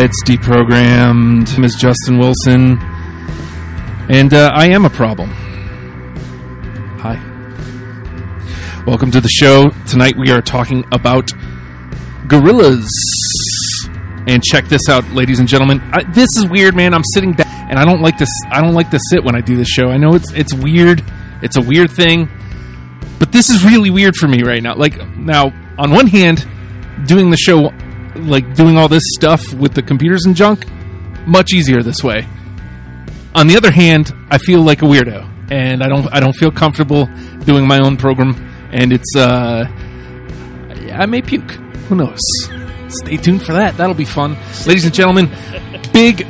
It's Deprogrammed, Ms. Justin Wilson, and I am a problem. Hi. Welcome to the show. Tonight we are talking about Gorillaz. And check this out, ladies and gentlemen. This is weird, man. I'm sitting back, and I don't like this. I don't like to sit when I do this show. I know it's weird. It's a weird thing, but this is really weird for me right now. Like, now, on one hand, doing the show, like doing all this stuff with the computers and junk, much easier this way. On the other hand, I feel like a weirdo, and I don't feel comfortable doing my own program, and it's I may puke. Who knows? Stay tuned for that. That'll be fun. Ladies and gentlemen, big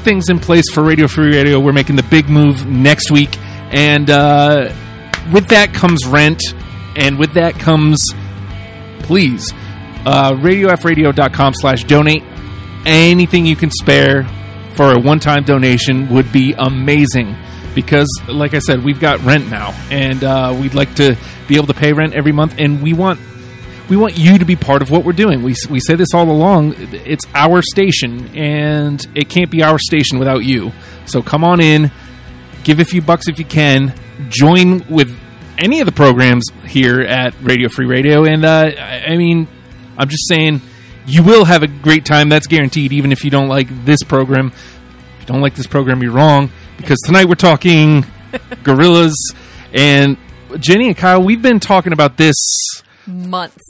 things in place for Radio Free Radio. We're making the big move next week. And with that comes rent. And with that comes, please, radiofradio.com/donate. Anything you can spare for a one-time donation would be amazing. Because, like I said, we've got rent now. And we'd like to be able to pay rent every month. And we want you to be part of what we're doing. We say this all along. It's our station, and it can't be our station without you. So come on in, give a few bucks if you can, join with any of the programs here at Radio Free Radio. And, I mean, I'm just saying, you will have a great time. That's guaranteed, even if you don't like this program. If you don't like this program, you're wrong, because tonight we're talking Gorillaz. And Jenny and Kyle, we've been talking about this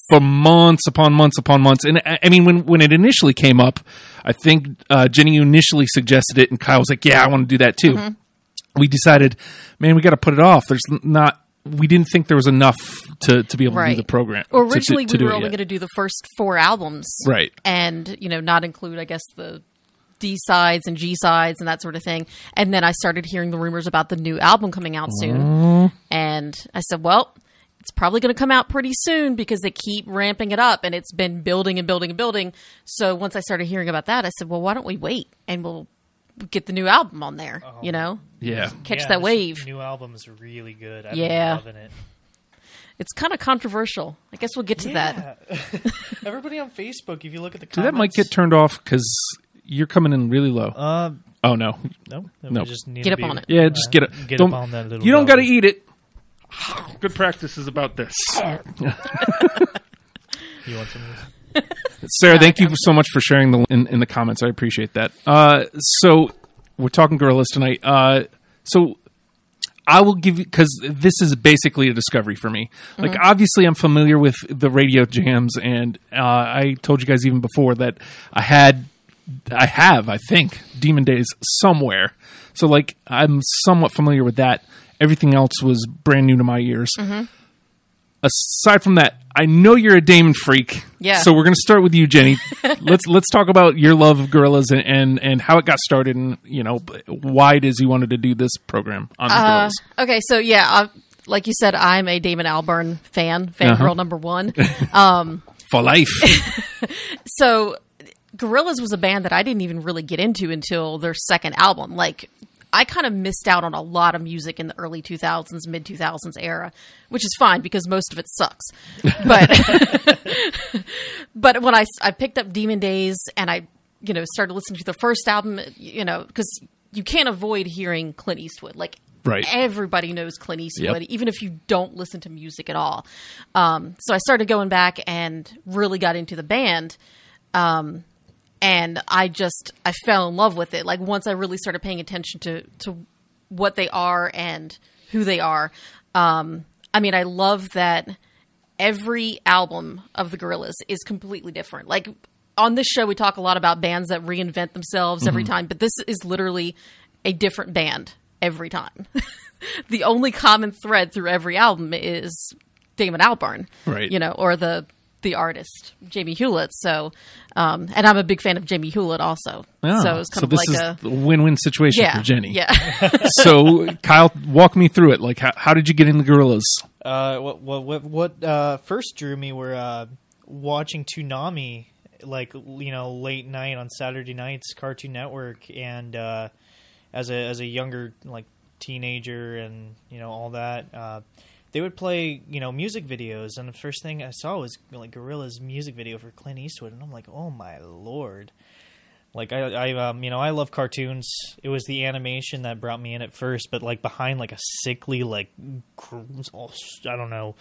for months upon months. And I mean, when it initially came up, I think Jenny initially suggested it, and Kyle was like, yeah, I want to do that too. Mm-hmm. We decided, man, we got to put it off. We didn't think there was enough to be able to do the program. Well, originally we were only going to do the first four albums, right? And, you know, not include, I guess, the D-sides and G-sides and that sort of thing. And then I started hearing the rumors about the new album coming out soon. And I said, well, it's probably going to come out pretty soon because they keep ramping it up, and it's been building and building and building. So once I started hearing about that, I said, well, why don't we wait and we'll get the new album on there, you know? Yeah. Catch that wave. The new album is really good. I've been loving it. It's kind of controversial. I guess we'll get to that. Everybody on Facebook, if you look at the comments. Dude, that might get turned off because you're coming in really low. Oh, no. No. Just need to be on it. Yeah, just get it. Get up on that little. You don't got to eat it. Good practice is about this. You want some of this? Sarah, thank you so much for sharing in the comments. I appreciate that. So we're talking Gorillaz tonight. So I will give you, because this is basically a discovery for me. Like, obviously, I'm familiar with the radio jams, and I told you guys even before that I think, Demon Days somewhere. So, like, I'm somewhat familiar with that. Everything else was brand new to my ears. Mm-hmm. Aside from that, I know you're a Damon freak. Yeah. So we're going to start with you, Jenny. Let's talk about your love of Gorillaz and how it got started, and, you know, why it is you wanted to do this program on Gorillaz. Okay, so yeah, like you said, I'm a Damon Albarn fan girl number one. For life. So Gorillaz was a band that I didn't even really get into until their second album. Like, I kind of missed out on a lot of music in the early 2000s, mid 2000s era, which is fine because most of it sucks. But but when I picked up Demon Days and I, you know, started listening to the first album, you know, because you can't avoid hearing Clint Eastwood. Like, everybody knows Clint Eastwood, even if you don't listen to music at all. So I started going back and really got into the band. And I fell in love with it. Like, once I really started paying attention to what they are and who they are. I mean, I love that every album of the Gorillaz is completely different. Like, on this show, we talk a lot about bands that reinvent themselves every time, but this is literally a different band every time. The only common thread through every album is Damon Albarn, you know, or the artist Jamie Hewlett. So and I'm a big fan of Jamie Hewlett also. So it was kind of like a win-win situation for Jenny. So Kyle, walk me through it. Like, how did you get into Gorillaz? What first drew me were watching Toonami, like, you know, late night on Saturday nights, Cartoon Network, and as a younger, like, teenager, and, you know, all that, they would play, you know, music videos, and the first thing I saw was, like, Gorillaz music video for Clint Eastwood, and I'm like, oh my lord, Like I you know, I love cartoons. It was the animation that brought me in at first, but like behind like a sickly, like I don't know,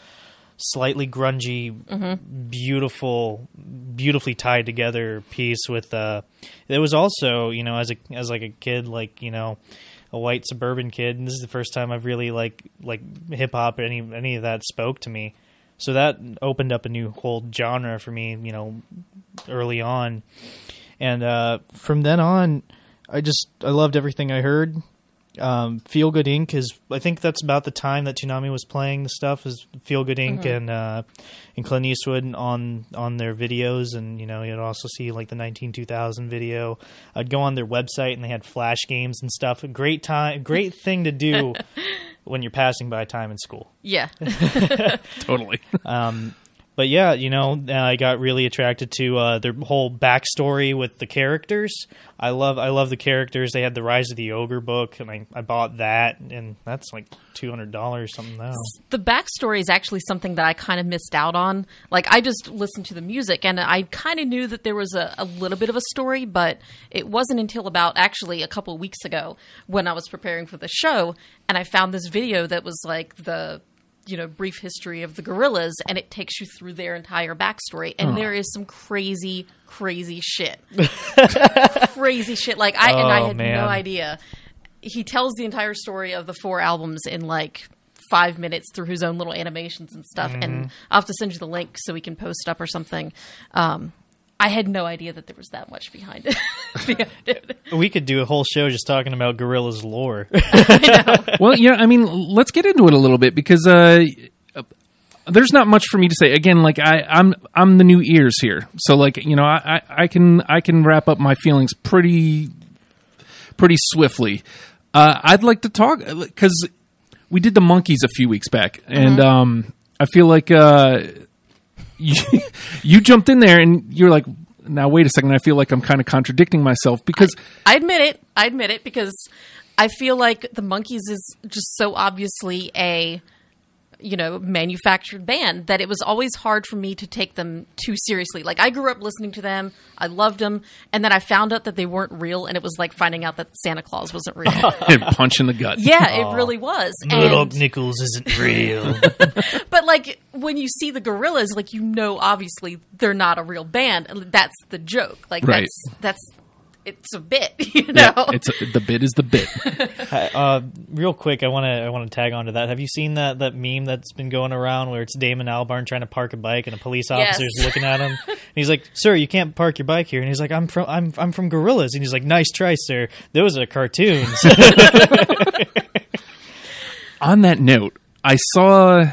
slightly grungy, beautifully tied together piece with it was also, you know, as a kid, like, you know, a white suburban kid, and this is the first time I've really like hip hop, any of that spoke to me. So that opened up a new whole genre for me, you know, early on. And from then on, I loved everything I heard. Feel Good Inc. is, I think that's about the time that Toonami was playing the stuff, is Feel Good Inc. and Clint Eastwood on their videos. And, you know, you'd also see like the 19-2000 video. I'd go on their website and they had flash games and stuff. A great time, great thing to do when you're passing by time in school. Yeah. Totally. But yeah, you know, I got really attracted to their whole backstory with the characters. I love the characters. They had the Rise of the Ogre book, and I bought that, and that's like $200 something now. The backstory is actually something that I kind of missed out on. Like, I just listened to the music, and I kind of knew that there was a little bit of a story, but it wasn't until about actually a couple of weeks ago when I was preparing for the show, and I found this video that was like the, you know, brief history of the Gorillaz, and it takes you through their entire backstory. And there is some crazy, crazy shit. Crazy shit. Like, I had no idea. He tells the entire story of the 4 albums in like 5 minutes through his own little animations and stuff. Mm-hmm. And I'll have to send you the link so we can post it up or something. I had no idea that there was that much behind it. We could do a whole show just talking about Gorillaz lore. I know. Well, you know, I mean, let's get into it a little bit, because there's not much for me to say. Again, like I'm the new ears here, so like, you know, I can wrap up my feelings pretty swiftly. I'd like to talk, because we did the Monkees a few weeks back, and I feel like. You jumped in there and you're like, now wait a second, I feel like I'm kind of contradicting myself, because I admit it because I feel like the Monkees is just so obviously a, you know, manufactured band that it was always hard for me to take them too seriously. Like, I grew up listening to them, I loved them, and then I found out that they weren't real, and it was like finding out that Santa Claus wasn't real. And punch in the gut. Yeah. Aww. It really was. Murdoch Nichols isn't real. But like, when you see the Gorillaz, like, you know, obviously they're not a real band. That's the joke. Like, right. That's it's a bit, you know. Yeah, the bit is the bit. Real quick, I want to tag onto that. Have you seen that meme that's been going around where it's Damon Albarn trying to park a bike and a police officer's looking at him, and he's like, "Sir, you can't park your bike here." And he's like, "I'm from Gorillaz," and he's like, "Nice try, sir. Those are cartoons." On that note, I saw,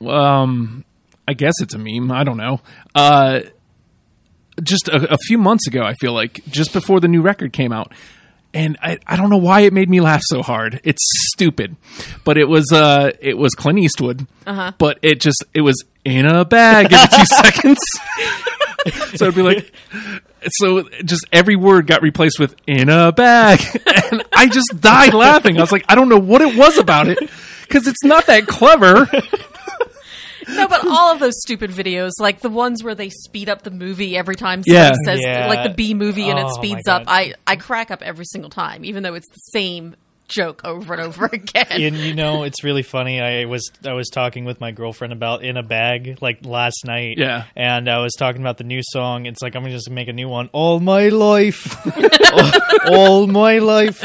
I guess it's a meme. I don't know. Just a few months ago, I feel like, just before the new record came out. And I don't know why it made me laugh so hard. It's stupid. But it was Clint Eastwood. Uh-huh. But it was in a bag in 2 seconds. So it'd be like, so just every word got replaced with in a bag. And I just died laughing. I was like, I don't know what it was about it, because it's not that clever. No, but all of those stupid videos, like the ones where they speed up the movie every time someone says, like the B movie, and it speeds up, I crack up every single time, even though it's the same joke over and over again. And, you know, it's really funny. I was talking with my girlfriend about In a Bag, like, last night. Yeah. And I was talking about the new song. It's like, I'm going to just make a new one. All my life. all my life.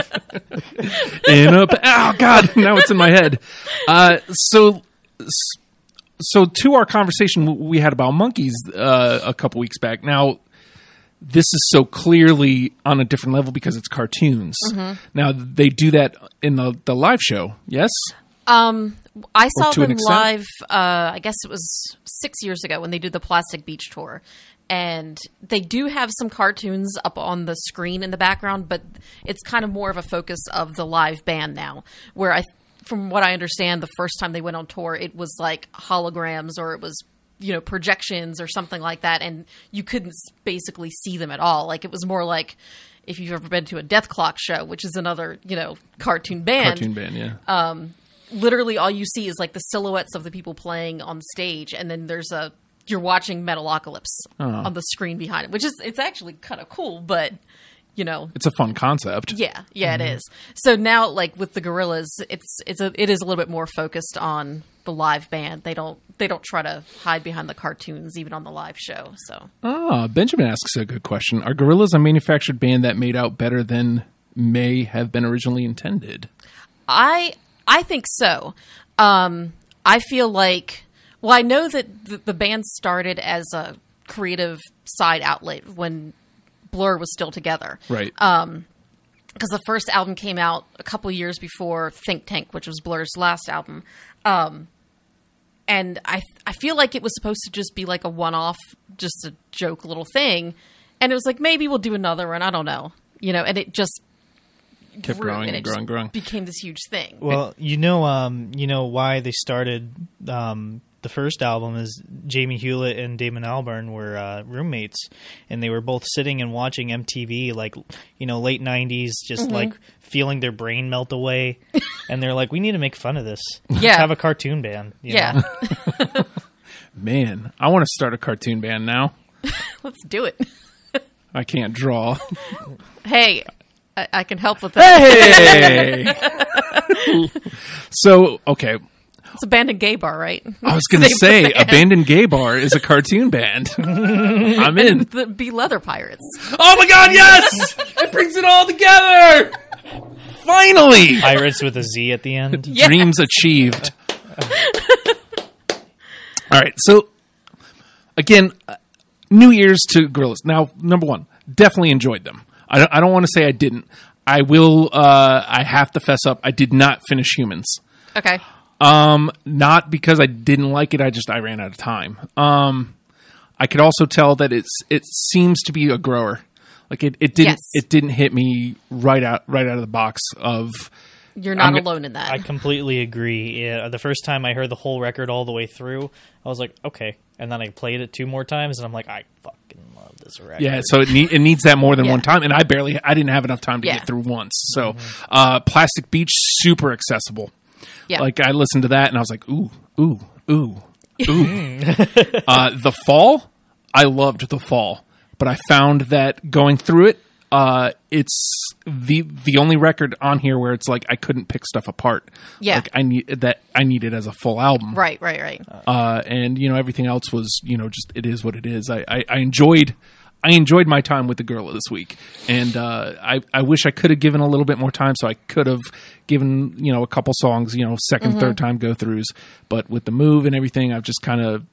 In a bag. Oh, God. Now it's in my head. So to our conversation we had about Monkees a couple weeks back. Now, this is so clearly on a different level because it's cartoons. Mm-hmm. Now, they do that in the live show, yes? I saw them live, I guess it was 6 years ago when they did the Plastic Beach tour. And they do have some cartoons up on the screen in the background, but it's kind of more of a focus of the live band now, where from what I understand, the first time they went on tour, it was like holograms, or it was, you know, projections or something like that. And you couldn't basically see them at all. Like, it was more like if you've ever been to a Dethklok show, which is another, you know, cartoon band. Yeah. Literally all you see is like the silhouettes of the people playing on stage. And then there's you're watching Metalocalypse on the screen behind it, which is, it's actually kind of cool, but you know, it's a fun concept. Yeah, mm-hmm. It is. So now, like with the Gorillaz, it is a little bit more focused on the live band. They don't try to hide behind the cartoons even on the live show. So Benjamin asks a good question. Are Gorillaz a manufactured band that made out better than may have been originally intended? I think so. I feel like, well, I know that the band started as a creative side outlet when Blur was still together. Right. Because the first album came out a couple years before Think Tank, which was Blur's last album. And I feel like it was supposed to just be like a one-off, just a joke little thing. And it was like, maybe we'll do another one. I don't know. You know, and it just kept growing and growing. Became this huge thing. Well, you know why they started the first album is Jamie Hewlett and Damon Albarn were roommates, and they were both sitting and watching MTV, like, you know, late 90s, just mm-hmm. like feeling their brain melt away. And they're like, we need to make fun of this. Yeah. Let's have a cartoon band. You know? Man, I want to start a cartoon band now. Let's do it. I can't draw. Hey, I can help with that. Hey! So, okay. It's Abandoned Gay Bar, right? I was going to say, Abandoned Gay Bar is a cartoon band. I'm in. And the Be Leather Pirates. Oh my god, yes! It brings it all together! Finally! Pirates with a Z at the end. Yes. Dreams achieved. All right, so, again, New Year's to Gorillaz. Now, number one, definitely enjoyed them. I don't want to say I didn't. I will. I have to fess up. I did not finish Humanz. Okay. Not because I didn't like it. I ran out of time. I could also tell that it seems to be a grower. Like it didn't hit me right out of the box of. You're not alone in that. I completely agree. Yeah, the first time I heard the whole record all the way through, I was like, okay. And then I played it 2 more times, and I'm like, I fucking love this record. Yeah, so it needs that more than one time, and I didn't have enough time to get through once. So mm-hmm. Plastic Beach, super accessible. Yeah. Like, I listened to that, and I was like, ooh. The Fall, I loved The Fall. But I found that going through it, it's the only record on here where it's like I couldn't pick stuff apart. Yeah, like I need it as a full album. Right. And you know, everything else was, you know, just it is what it is. I enjoyed my time with the girl this week, and I wish I could have given a little bit more time, so I could have given, you know, a couple songs, you know, second mm-hmm. third time go throughs. But with the move and everything, I've just kind of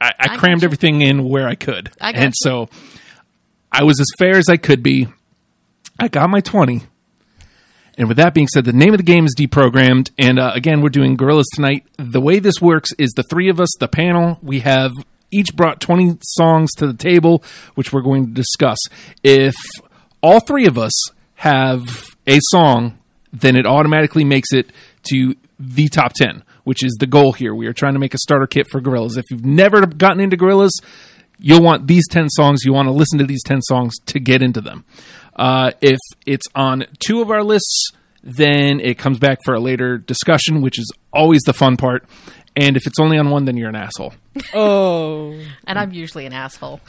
I crammed everything in where I could, so. I was as fair as I could be. I got my 20. And with that being said, the name of the game is Deprogrammed. And again, we're doing Gorillaz tonight. The way this works is the three of us, the panel, we have each brought 20 songs to the table, which we're going to discuss. If all three of us have a song, then it automatically makes it to the top 10, which is the goal here. We are trying to make a starter kit for Gorillaz. If you've never gotten into Gorillaz, you'll want these 10 songs. You want to listen to these 10 songs to get into them. If it's on 2 of our lists, then it comes back for a later discussion, which is always the fun part. And if it's only on 1, then you're an asshole. Oh. And I'm usually an asshole.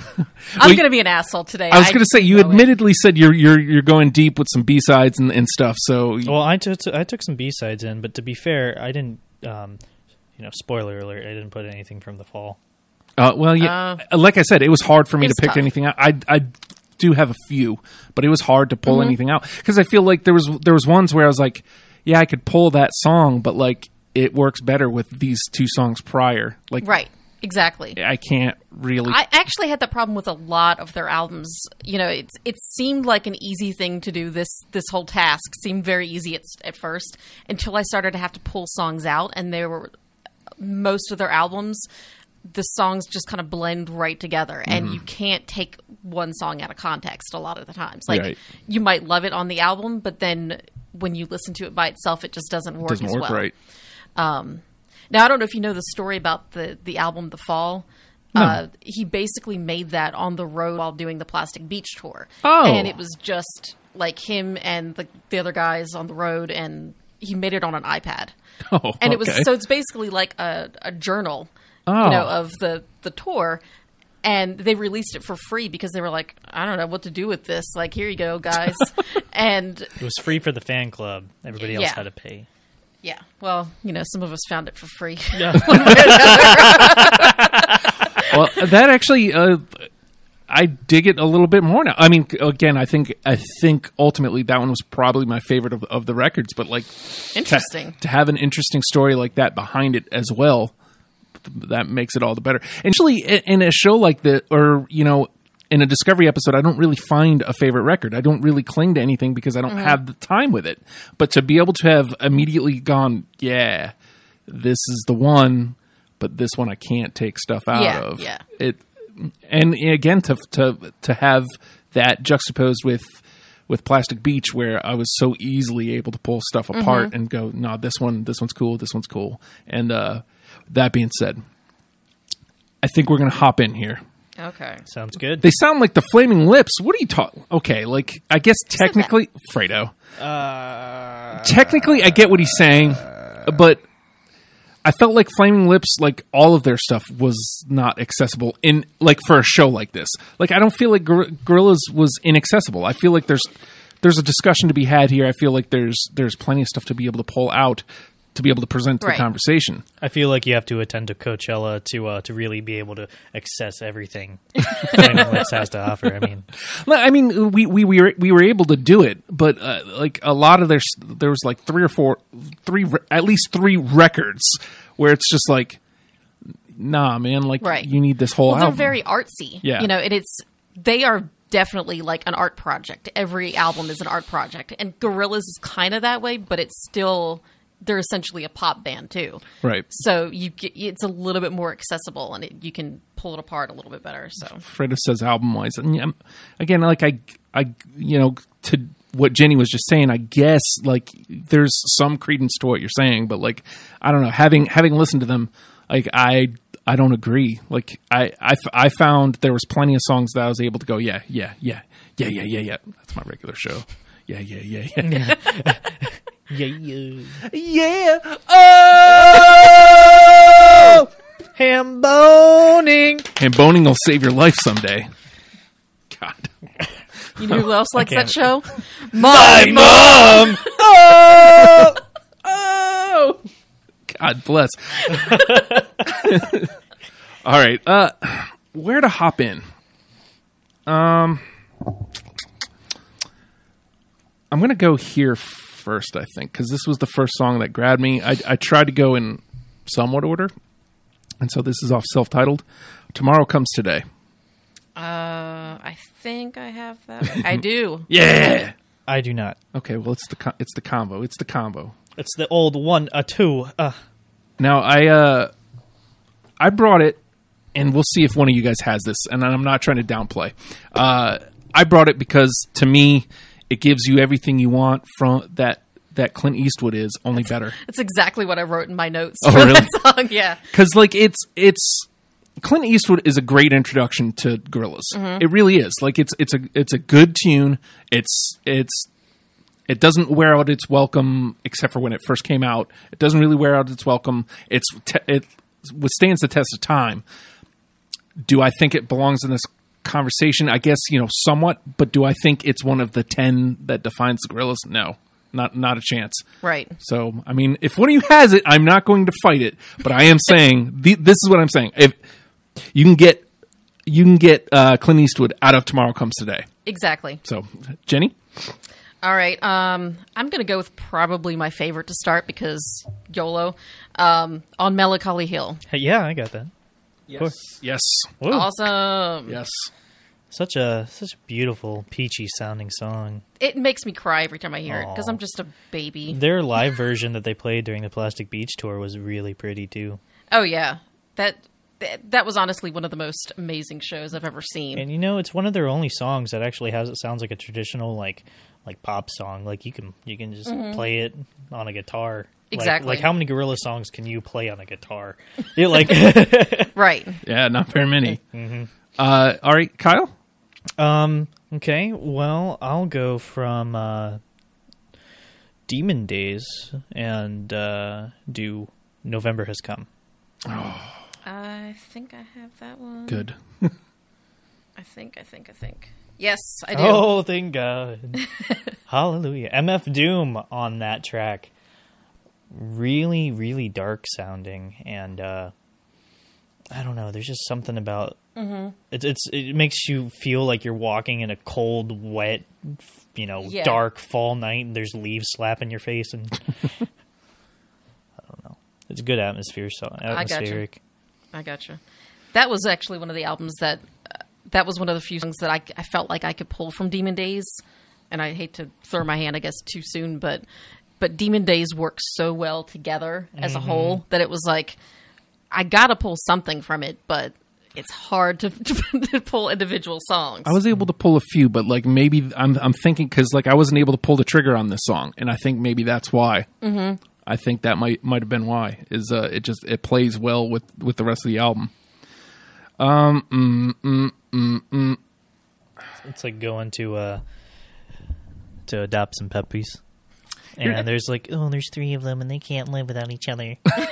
I'm going to be an asshole today. I was going to say, you admittedly said you're going deep with some B-sides and stuff. So. Well, I took some B-sides in, but to be fair, I didn't, spoiler alert, I didn't put anything from The Fall. Like I said, it was hard for me to pick anything out. I do have a few, but it was hard to pull mm-hmm. anything out because I feel like there was ones where I was like, yeah, I could pull that song, but like it works better with these 2 songs prior. Like, right, exactly. I can't really. I actually had that problem with a lot of their albums. You know, it seemed like an easy thing to do. This whole task seemed very easy at first until I started to have to pull songs out, and they were most of their albums. The songs just kind of blend right together, and you can't take one song out of context a lot of the times. Like, you might love it on the album, but then when you listen to it by itself, it just doesn't work as well. It doesn't work right. Now, I don't know if you know the story about the album The Fall. No. He basically made that on the road while doing the Plastic Beach tour. Oh. And it was just, like, him and the other guys on the road, and he made it on an iPad. Oh, and it was, so it's basically like a journal. Oh. You know, of the tour, And they released it for free because they were like, I don't know what to do with this. Like, here you go, guys. And it was free for the fan club. Everybody else had to pay. Yeah. Well, you know, some of us found it for free. Yeah. Well, that actually, I dig it a little bit more now. I mean, again, I think ultimately that one was probably my favorite of the records. But like, interesting to have an interesting story like that behind it as well. That makes it all the better. Actually, in a show like this, or, you know, in a Discovery episode, I don't really find a favorite record. I don't really cling to anything because I don't have the time with it. But to be able to have immediately gone, yeah, this is the one, but this one I can't take stuff out of. Yeah. It, and again, to have that juxtaposed with Plastic Beach, where I was so easily able to pull stuff apart and go, nah, this one's cool. And, that being said, I think we're going to hop in here. Okay. Sounds good. They sound like the Flaming Lips. What are you talking? Okay, like, I guess technically... Fredo. Technically, I get what he's saying, but I felt like Flaming Lips, like, all of their stuff was not accessible in, like, for a show like this. Like, I don't feel like Gorillaz was inaccessible. I feel like there's a discussion to be had here. I feel like there's plenty of stuff to be able to pull out, to be able to present to the conversation. I feel like you have to attend to Coachella to really be able to access everything Flaming Lips has to offer. I mean, we were able to do it, but like a lot of there was like at least three records where it's just like, nah, man, like you need this whole album. They're very artsy, you know, and they are definitely like an art project. Every album is an art project, and Gorillaz is kind of that way, but it's still. They're essentially a pop band too. Right. So it's a little bit more accessible and you can pull it apart a little bit better. So Fredo says album wise. And again, like I, you know, to what Jenny was just saying, I guess like there's some credence to what you're saying, but like, I don't know, having listened to them, like I don't agree. Like I found there was plenty of songs that I was able to go, yeah. That's my regular show. Yeah. Yeah. Oh! Hamboning. Hamboning will save your life someday. God. You know who else likes that show? My mom! Oh! God bless. All right. Where to hop in? I'm going to go here first, I think, because this was the first song that grabbed me. I tried to go in somewhat order, and so this is off self-titled Tomorrow Comes Today. I think I have that. I do. Yeah, I do not. Okay, well it's the combo. It's the old 1, 2. Now I brought it, and we'll see if one of you guys has this. And I'm not trying to downplay. I brought it because to me, it gives you everything you want from that Clint Eastwood is, only better. That's exactly what I wrote in my notes for that song, yeah. Because like it's Clint Eastwood is a great introduction to Gorillaz. Mm-hmm. It really is. Like it's a good tune. It doesn't wear out its welcome, except for when it first came out. It doesn't really wear out its welcome. It withstands the test of time. Do I think it belongs in this conversation? I guess, you know, somewhat, but do I think it's one of the 10 that defines the Gorillaz? No, not a chance. Right. So, I mean, if one of you has it, I'm not going to fight it, but I am saying, this is what I'm saying. If you can get Clint Eastwood out of Tomorrow Comes Today. Exactly. So, Jenny? All right. I'm going to go with probably my favorite to start because YOLO, On Melancholy Hill. Yeah, I got that. Yes. Whoa. Awesome. Yes. Such a beautiful, peachy sounding song. It makes me cry every time I hear it because I'm just a baby. Their live version that they played during the Plastic Beach tour was really pretty too. Oh yeah, that was honestly one of the most amazing shows I've ever seen. And you know, it's one of their only songs that actually sounds like a traditional like pop song. Like you can just play it on a guitar. Exactly. Like how many Gorillaz songs can you play on a guitar? You're like, right? Yeah, not very many. Mm-hmm. All right, Kyle. Okay. Well, I'll go from Demon Days and do November Has Come. Oh. I think I have that one. Good. I think. Yes, I do. Oh, thank God. Hallelujah. MF Doom on that track. Really, really dark sounding. And I don't know. There's just something about... Mm-hmm. It makes you feel like you're walking in a cold, wet, dark fall night, and there's leaves slapping your face. And I don't know. It's a good atmosphere. So atmospheric. I gotcha. That was actually one of the albums that... that was one of the few songs that I felt like I could pull from Demon Days. And I hate to throw my hand, I guess, too soon, but Demon Days works so well together as a whole that it was like, I got to pull something from it, but it's hard to pull individual songs. I was able to pull a few, but like maybe I'm thinking, because like I wasn't able to pull the trigger on this song. And I think maybe that's why. Mm-hmm. I think that might have been why, is it plays well with the rest of the album. It's like going to adopt some puppies, and there's like, oh, there's three of them and they can't live without each other. Yeah,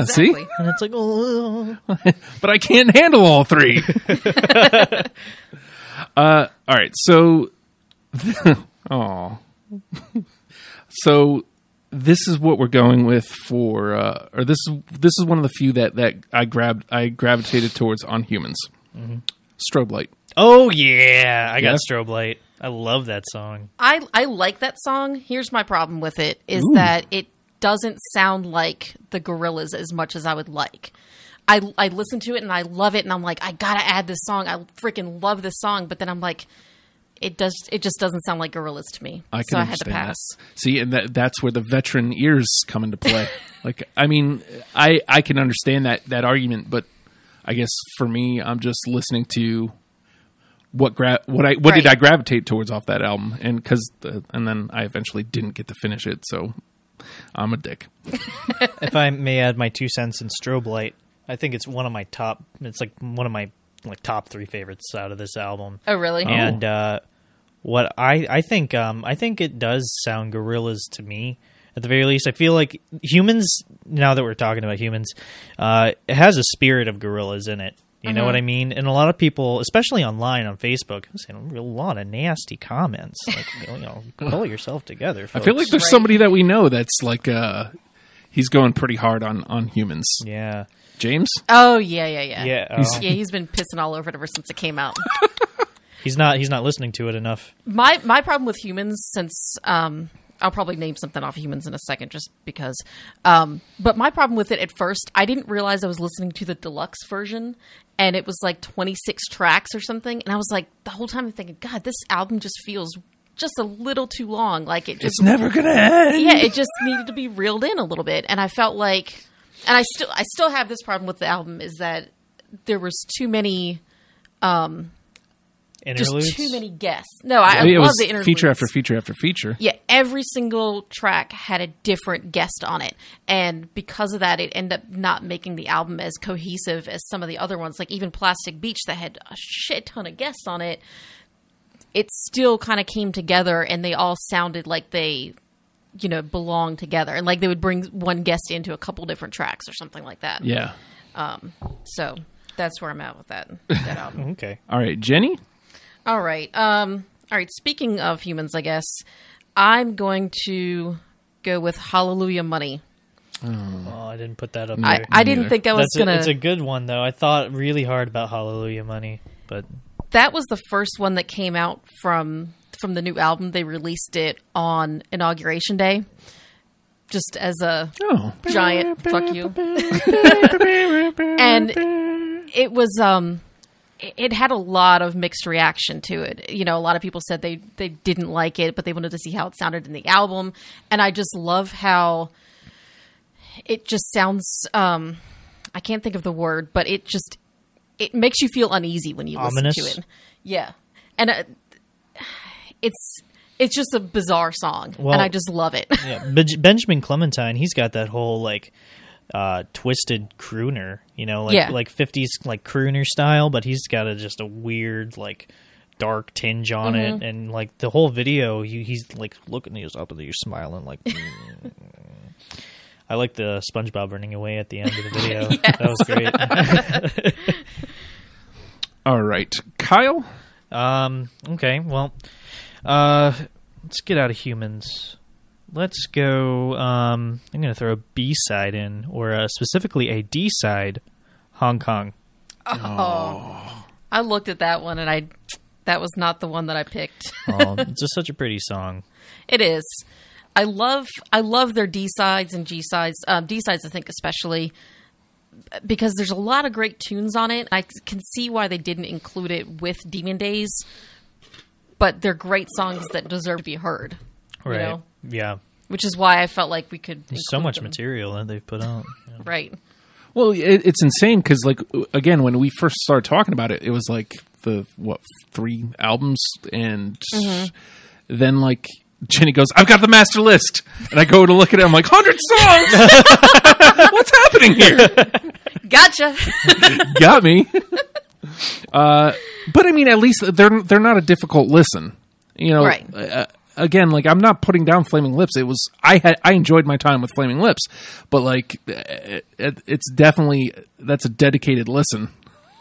exactly. See, and it's like, oh, but I can't handle all three. All right, so, oh, so this is what we're going with for, or this is one of the few that I gravitated towards on Humanz. Mm-hmm. Strobe Light. Oh yeah, I got Strobe Light. I love that song. I like that song. Here's my problem with it is that it doesn't sound like the Gorillaz as much as I would like. I listen to it and I love it and I'm like, I gotta add this song. I freaking love this song, but then I'm like, it just doesn't sound like Gorillaz to me. So I had to pass. That. See, and that's where the veteran ears come into play. Like, I mean, I can understand that argument, but I guess for me, I'm just listening to what did I gravitate towards off that album, and then I eventually didn't get to finish it, so I'm a dick. If I may add my 2 cents in Strobe Light, I think it's one of my top. It's like one of my top three favorites out of this album. Oh, really? And what I think it does sound Gorillaz to me. At the very least, I feel like Humanz, now that we're talking about Humanz, it has a spirit of Gorillaz in it. You know what I mean? And a lot of people, especially online on Facebook, I'm seeing a lot of nasty comments. Like, pull yourself together, folks. I feel like there's somebody that we know that's like, he's going pretty hard on Humanz. Yeah. James? Oh, yeah. He's been pissing all over it ever since it came out. He's not listening to it enough. My problem with Humanz since... I'll probably name something off of Humanz in a second just because. But my problem with it at first, I didn't realize I was listening to the deluxe version, and it was like 26 tracks or something. And I was like, the whole time I'm thinking, God, this album just feels just a little too long. Like it's never going to end. Yeah, it just needed to be reeled in a little bit. And I felt like, and I still have this problem with the album, is that there was too many... interludes? Just too many guests. No, I love the interludes. Feature after feature after feature. Yeah, every single track had a different guest on it. And because of that, it ended up not making the album as cohesive as some of the other ones. Like even Plastic Beach that had a shit ton of guests on it. It still kind of came together and they all sounded like they, belonged together. And like they would bring one guest into a couple different tracks or something like that. Yeah. So that's where I'm at with that album. Okay. All right, Jenny? All right. Speaking of Humanz, I guess I'm going to go with Hallelujah Money. Oh, I didn't put that up there. I didn't think I was going to. It's a good one, though. I thought really hard about Hallelujah Money, but that was the first one that came out from the new album. They released it on Inauguration Day, just as a giant fuck you. And it was It had a lot of mixed reaction to it. A lot of people said they didn't like it, but they wanted to see how it sounded in the album. And I just love how it just sounds... I can't think of the word, but it makes you feel uneasy when you Ominous. Listen to it. Yeah. And it's just a bizarre song, and I just love it. Yeah. Benjamin Clementine, he's got that whole, like... twisted crooner, like 50s like crooner style, but he's got just a weird like dark tinge on it, and like the whole video he's like looking at you up and you're smiling like I like the SpongeBob running away at the end of the video. That was great. All right, Kyle? Okay, well, let's get out of Humanz. Let's go, I'm going to throw a B-side in, or specifically a D-side, Hong Kong. Oh. I looked at that one, and that was not the one that I picked. Oh, it's just such a pretty song. It is. I love their D-sides and G-sides. D-sides, I think, especially, because there's a lot of great tunes on it. I can see why they didn't include it with Demon Days, but they're great songs that deserve to be heard. Right. You know? Yeah. Which is why I felt like we could. There's so much material that they've put out. Yeah. Right. Well, it's insane because, like, again, when we first started talking about it, it was like three albums, and then like Jenny goes, "I've got the master list," and I go to look at it. I'm like, 100 songs. What's happening here? Gotcha. Got me. But I mean, at least they're not a difficult listen, you know. Right. Again, like, I'm not putting down Flaming Lips. It was I enjoyed my time with Flaming Lips, but like it's definitely that's a dedicated listen.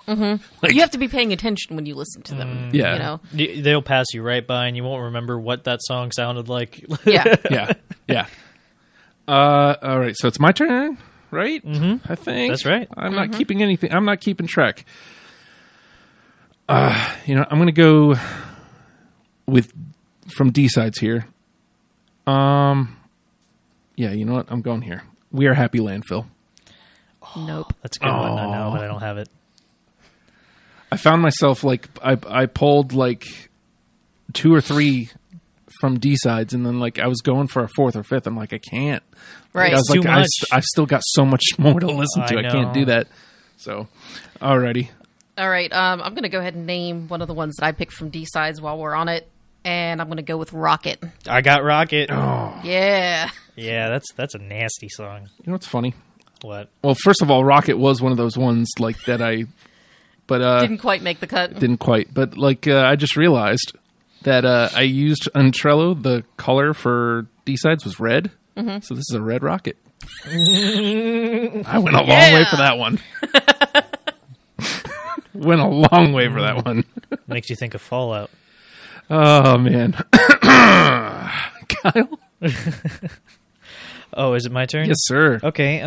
Mm-hmm. Like, you have to be paying attention when you listen to them. Yeah, you know? They'll pass you right by, and you won't remember what that song sounded like. Yeah, yeah. All right, so it's my turn, right? Mm-hmm. I think that's right. I'm not keeping anything. I'm not keeping track. I'm gonna go with. From D sides here. Yeah, you know what? I'm going here. We Are Happy Landfill. Nope. That's a good one. I know, but I don't have it. I found myself like I pulled like 2 or 3 from D sides, and then like I was going for a 4th or 5th. I'm like, I can't. Right. Like, I was like, I've still got so much more to listen to. I can't do that. So, alrighty. All right. I'm going to go ahead and name one of the ones that I picked from D sides while we're on it. And I'm going to go with Rocket. I got Rocket. Oh. Yeah. Yeah, that's a nasty song. You know what's funny? What? Well, first of all, Rocket was one of those ones like that I... but didn't quite make the cut. Didn't quite. But like I just realized that I used on Trello, the color for D-sides was red. Mm-hmm. So this is a red rocket. I went a long way for that one. Went a long way for that one. Makes you think of Fallout. Oh, man. Kyle? Oh, is it my turn? Yes, sir. Okay.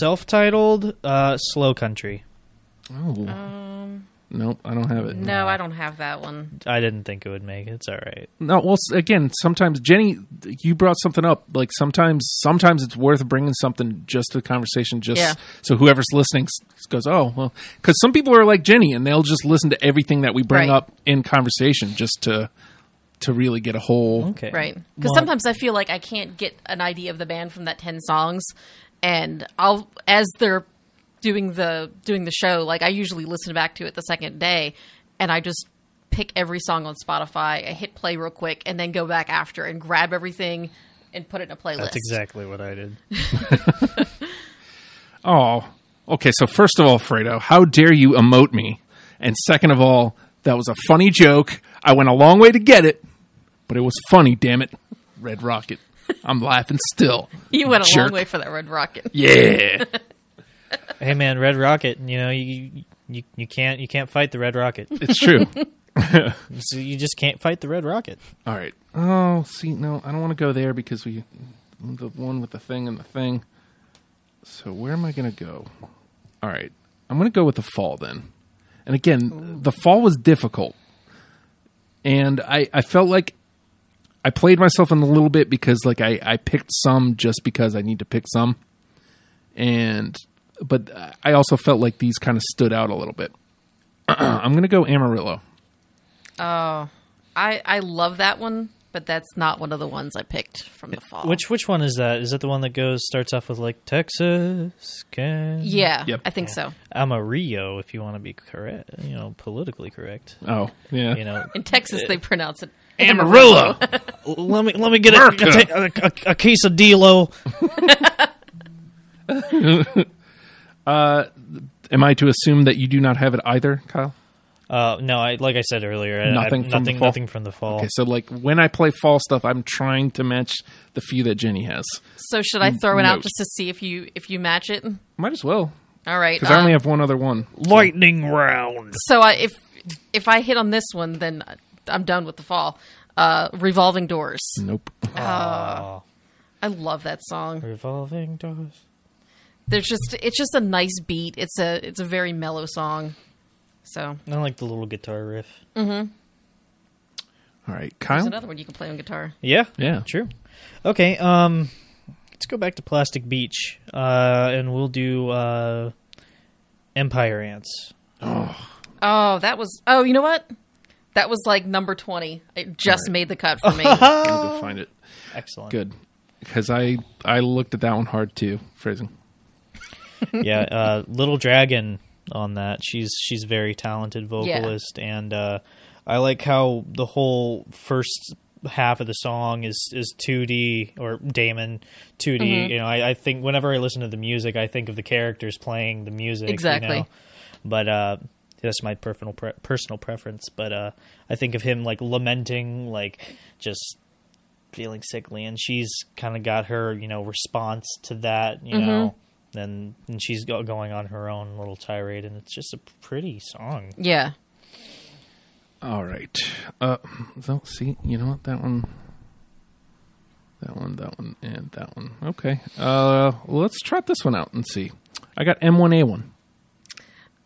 Self-titled Slow Country. Oh. Nope, I don't have it. No, I don't have that one. I didn't think it would make it. It's all right. No, well, again, sometimes, Jenny, you brought something up. Like, sometimes it's worth bringing something just to the conversation, just so whoever's listening goes, oh, well. Because some people are like Jenny, and they'll just listen to everything that we bring up in conversation just to really get a whole... Okay. Right. Because sometimes I feel like I can't get an idea of the band from that 10 songs, and I'll, as they're... doing the show, like I usually listen back to it the second day, and I just pick every song on Spotify. I hit play real quick and then go back after and grab everything and put it in a playlist. That's exactly what I did. Oh, okay. So first of all, Fredo, how dare you emote me? And second of all, that was a funny joke. I went a long way to get it, but it was funny. Damn it, Red Rocket. I'm laughing still. You went a long way for that Red Rocket. Yeah. Hey man, Red Rocket. You know you can't fight the Red Rocket. It's true. So you just can't fight the Red Rocket. All right. Oh, see, no, I don't want to go there because we the one with the thing and the thing. So where am I going to go? All right, I'm going to go with The Fall then. And again, The Fall was difficult, and I felt like I played myself in a little bit because like I picked some just because I need to pick some, and. But I also felt like these kind of stood out a little bit. I'm going to go Amarillo. Oh, I love that one, but that's not one of the ones I picked from The Fall. Which one is that? Is that the one that starts off with like Texas? Yeah, yep. I think so. Amarillo, if you want to be correct, politically correct. Oh, yeah. In Texas, they pronounce it Amarillo. Let me get a quesadillo. Am I to assume that you do not have it either, Kyle? No, like I said earlier, nothing from The Fall. Okay, so like when I play Fall stuff, I'm trying to match the few that Jenny has. So should I throw it out just to see if you match it? Might as well. All right. Because I only have one other one. Lightning round. So if I hit on this one, then I'm done with The Fall. Revolving Doors. Nope. I love that song. Revolving Doors. It's just a nice beat. It's a very mellow song. So I like the little guitar riff. Mm-hmm. All right, Kyle. There's another one you can play on guitar. Yeah. True. Okay. Let's go back to Plastic Beach, and we'll do Empire Ants. Oh, that was. Oh, you know what? That was like number 20. It just made the cut for me. I'm gonna go find it. Excellent. Good, because I looked at that one hard too. Phrasing. Yeah, Little Dragon on that. She's a very talented vocalist, and I like how the whole first half of the song is 2D, or Damon 2D. Mm-hmm. You know, I think whenever I listen to the music, I think of the characters playing the music. Exactly. You know? But that's my personal preference. But I think of him like lamenting, like just feeling sickly, and she's kind of got her response to that. You mm-hmm. know. And she's going on her own little tirade, and it's just a pretty song. Yeah. All right. See, you know what? That one, and that one. Okay. Let's try this one out and see. I got M1A1.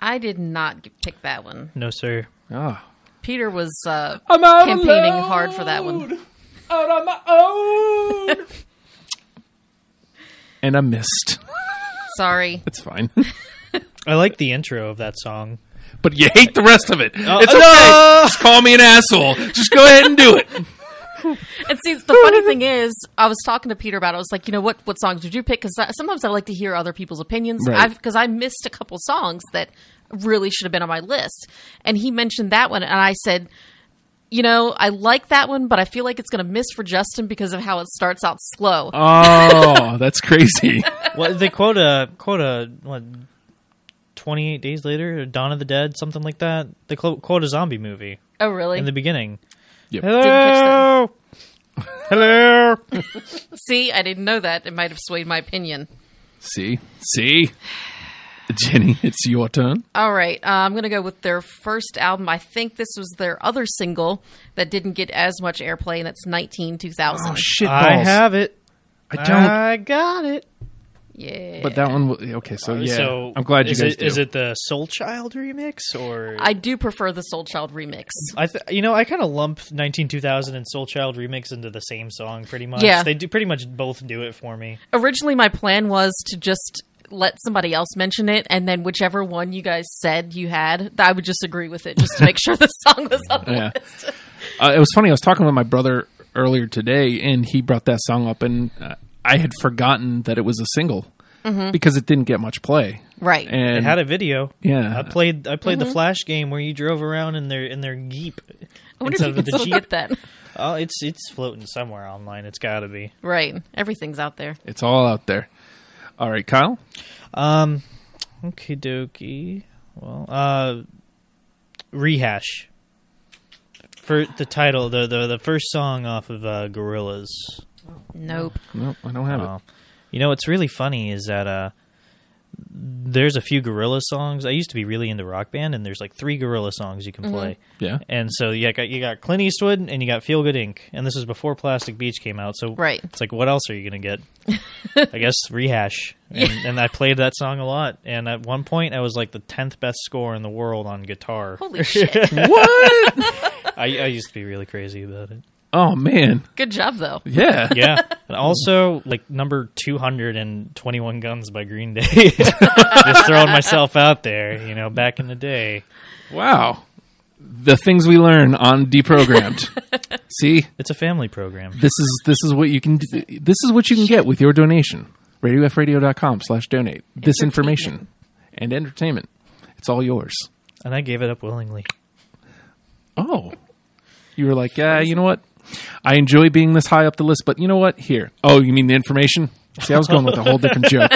I did not pick that one. No, sir. Ah. Peter was campaigning hard for that one. Out on my own. And I missed. Sorry. It's fine. I like the intro of that song. But you hate the rest of it. It's okay. No! Just call me an asshole. Just go ahead and do it. And see, the funny thing is, I was talking to Peter about it. I was like, you know, what songs did you pick? Because sometimes I like to hear other people's opinions. Because I missed a couple songs that really should have been on my list. And he mentioned that one. And I said, you know, I like that one, but I feel like it's going to miss for Justin because of how it starts out slow. Oh, that's crazy. Well, they quote 28 Days Later, Dawn of the Dead, something like that. They quote a zombie movie. Oh, really? In the beginning. Yep. Hello! Hello! See, I didn't know that. It might have swayed my opinion. See? Jenny, it's your turn. All right. I'm going to go with their first album. I think this was their other single that didn't get as much airplay, and it's 192000. Oh, shit. I have it. I got it. Yeah. But that one, okay, so I'm glad you guys do. Is it the Soul Child remix? Or I do prefer the Soul Child remix. I kind of lump 192000 and Soul Child remix into the same song pretty much. Yeah. They do pretty much both do it for me. Originally, my plan was to just let somebody else mention it, and then whichever one you guys said you had, I would just agree with it just to make sure the song was on the list. It was funny. I was talking with my brother earlier today, and he brought that song up, and I had forgotten that it was a single mm-hmm. because it didn't get much play. Right. And it had a video. Yeah. I played mm-hmm. the Flash game where you drove around in their Jeep. I wonder if you can still get that. Oh, it's floating somewhere online. It's got to be. Right. Everything's out there. It's all out there. All right, Kyle? Okie dokie. Well, Rehash. For the title, the first song off of Gorillaz. Nope, I don't have it. You know, what's really funny is that there's a few Gorillaz songs. I used to be really into Rock Band, and there's like 3 Gorillaz songs you can mm-hmm. play. Yeah. And so you got Clint Eastwood, and you got Feel Good Inc., and this was before Plastic Beach came out, so it's like, what else are you going to get? I guess Rehash. And I played that song a lot, and at one point I was like the 10th best score in the world on guitar. Holy shit. What? I used to be really crazy about it. Oh, man. Good job, though. Yeah. Yeah. And also, like, number 200 in 21 Guns by Green Day. Just throwing myself out there, back in the day. Wow. The things we learn on Deprogrammed. See? It's a family program. This is what you can do. This is what you can get with your donation. RadioFRadio.com/donate. This information and entertainment. It's all yours. And I gave it up willingly. Oh. You were like, yeah, you know what? I enjoy being this high up the list, but you know what? Here. Oh, you mean the information? See, I was going with a whole different joke.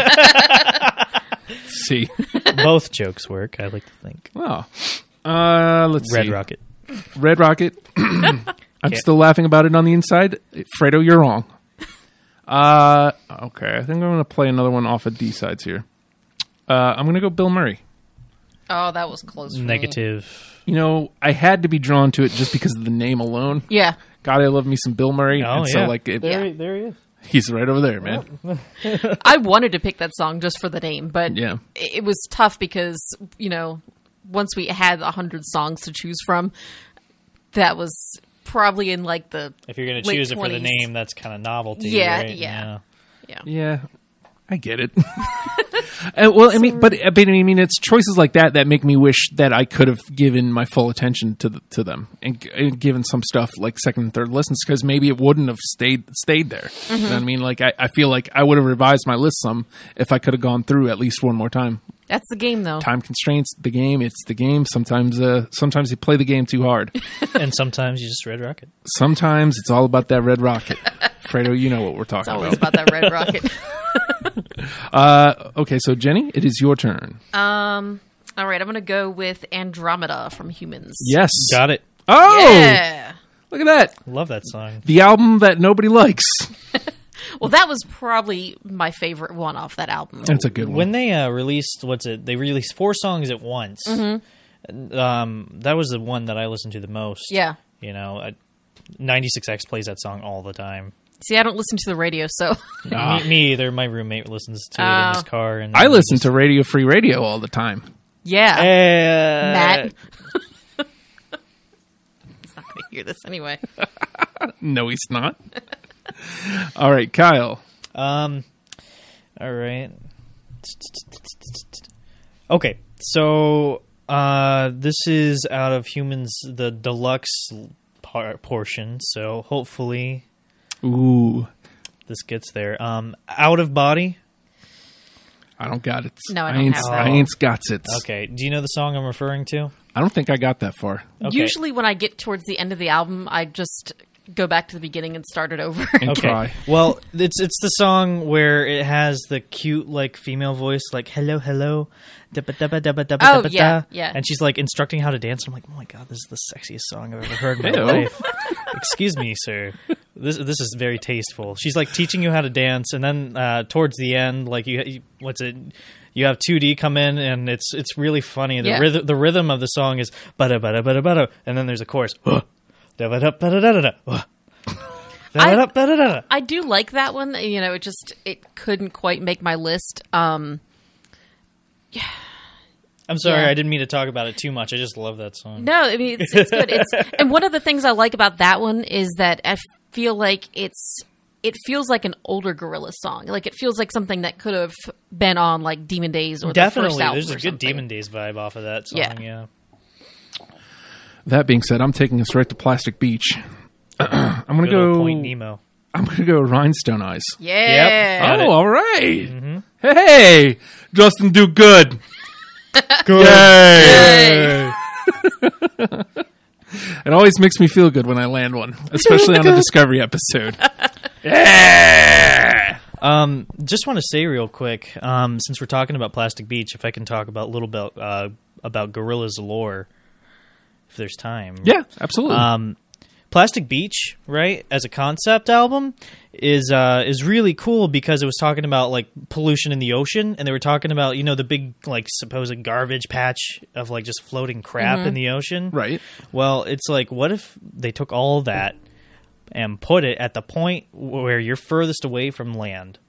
See. Both jokes work, I like to think. Well, let's see. Red Rocket. I'm still laughing about it on the inside. Fredo, you're wrong. Okay, I think I'm going to play another one off of D-sides here. I'm going to go Bill Murray. Oh, that was close. Negative. You know, I had to be drawn to it just because of the name alone. Yeah. God, I love me some Bill Murray. Oh, and yeah. So, like, there he is. He's right over there, man. Oh. I wanted to pick that song just for the name, but yeah. It was tough because, you know, once we had 100 songs to choose from, that was probably in like the if you're going to choose 20s. It for the name, that's kind of novelty. Yeah, right? Yeah. I get it. Well, I mean, but it's choices like that make me wish that I could have given my full attention to them and given some stuff like second and third listens, because maybe it wouldn't have stayed there. Mm-hmm. You know what I mean? Like, I feel like I would have revised my list some if I could have gone through at least one more time. That's the game, though. Time constraints, the game. It's the game. Sometimes you play the game too hard. And sometimes you just red rocket. Sometimes it's all about that red rocket. Fredo, you know what we're talking about. It's always about that red rocket. Okay, so Jenny, it is your turn. All right, I'm going to go with Andromeda from Humanz. Yes. Got it. Oh! Yeah. Look at that. Love that song. The album that nobody likes. Well, that was probably my favorite one off that album. That's a good one. When they released 4 songs at once. Mm-hmm. That was the one that I listened to the most. Yeah. You know, 96X plays that song all the time. See, I don't listen to the radio, so... Nah. me either. My roommate listens to it in his car. And I listen to Radio Free Radio all the time. Yeah. Matt. He's not going to hear this anyway. No, he's not. All right, Kyle. All right. Okay, so this is out of Humanz, the deluxe portion, so hopefully... Ooh, this gets there. Out of Body. I don't got it. No, I don't have that. I ain't got it. Okay. Do you know the song I'm referring to? I don't think I got that far. Okay. Usually when I get towards the end of the album, I just go back to the beginning and start it over. And okay. Cry. Well, it's the song where it has the cute like female voice, like hello, hello, da ba da ba da ba da ba da ba da. Yeah. And she's like instructing how to dance. I'm like, oh my god, this is the sexiest song I've ever heard in my life. Excuse me, sir. This is very tasteful. She's like teaching you how to dance, and then towards the end, like you have 2D come in, and it's really funny. The rhythm of the song is ba da ba da ba da ba da, and then there's a chorus. I do like that one. You know, it couldn't quite make my list. Yeah. I'm sorry, I didn't mean to talk about it too much. I just love that song. No, I mean it's good. And one of the things I like about that one is that I feel like it feels like an older Gorillaz song. Like it feels like something that could have been on like Demon Days or definitely. The first album. There's a good Demon Days vibe off of that song. Yeah. That being said, I'm taking us right to Plastic Beach. I'm gonna go Point Nemo. I'm gonna go Rhinestone Eyes. Yeah. Yep, all right. Mm-hmm. Hey, Justin, do good. Good. Yay. It always makes me feel good when I land one, especially on the Discovery episode. Yeah. Just want to say real quick, since we're talking about Plastic Beach, if I can talk about a little bit about Gorillaz lore, if there's time. Yeah, absolutely. Plastic Beach, right, as a concept album is really cool because it was talking about like pollution in the ocean, and they were talking about, you know, the big like supposed garbage patch of like just floating crap in the ocean. Right. Well, it's like, what if they took all that and put it at the point where you're furthest away from land,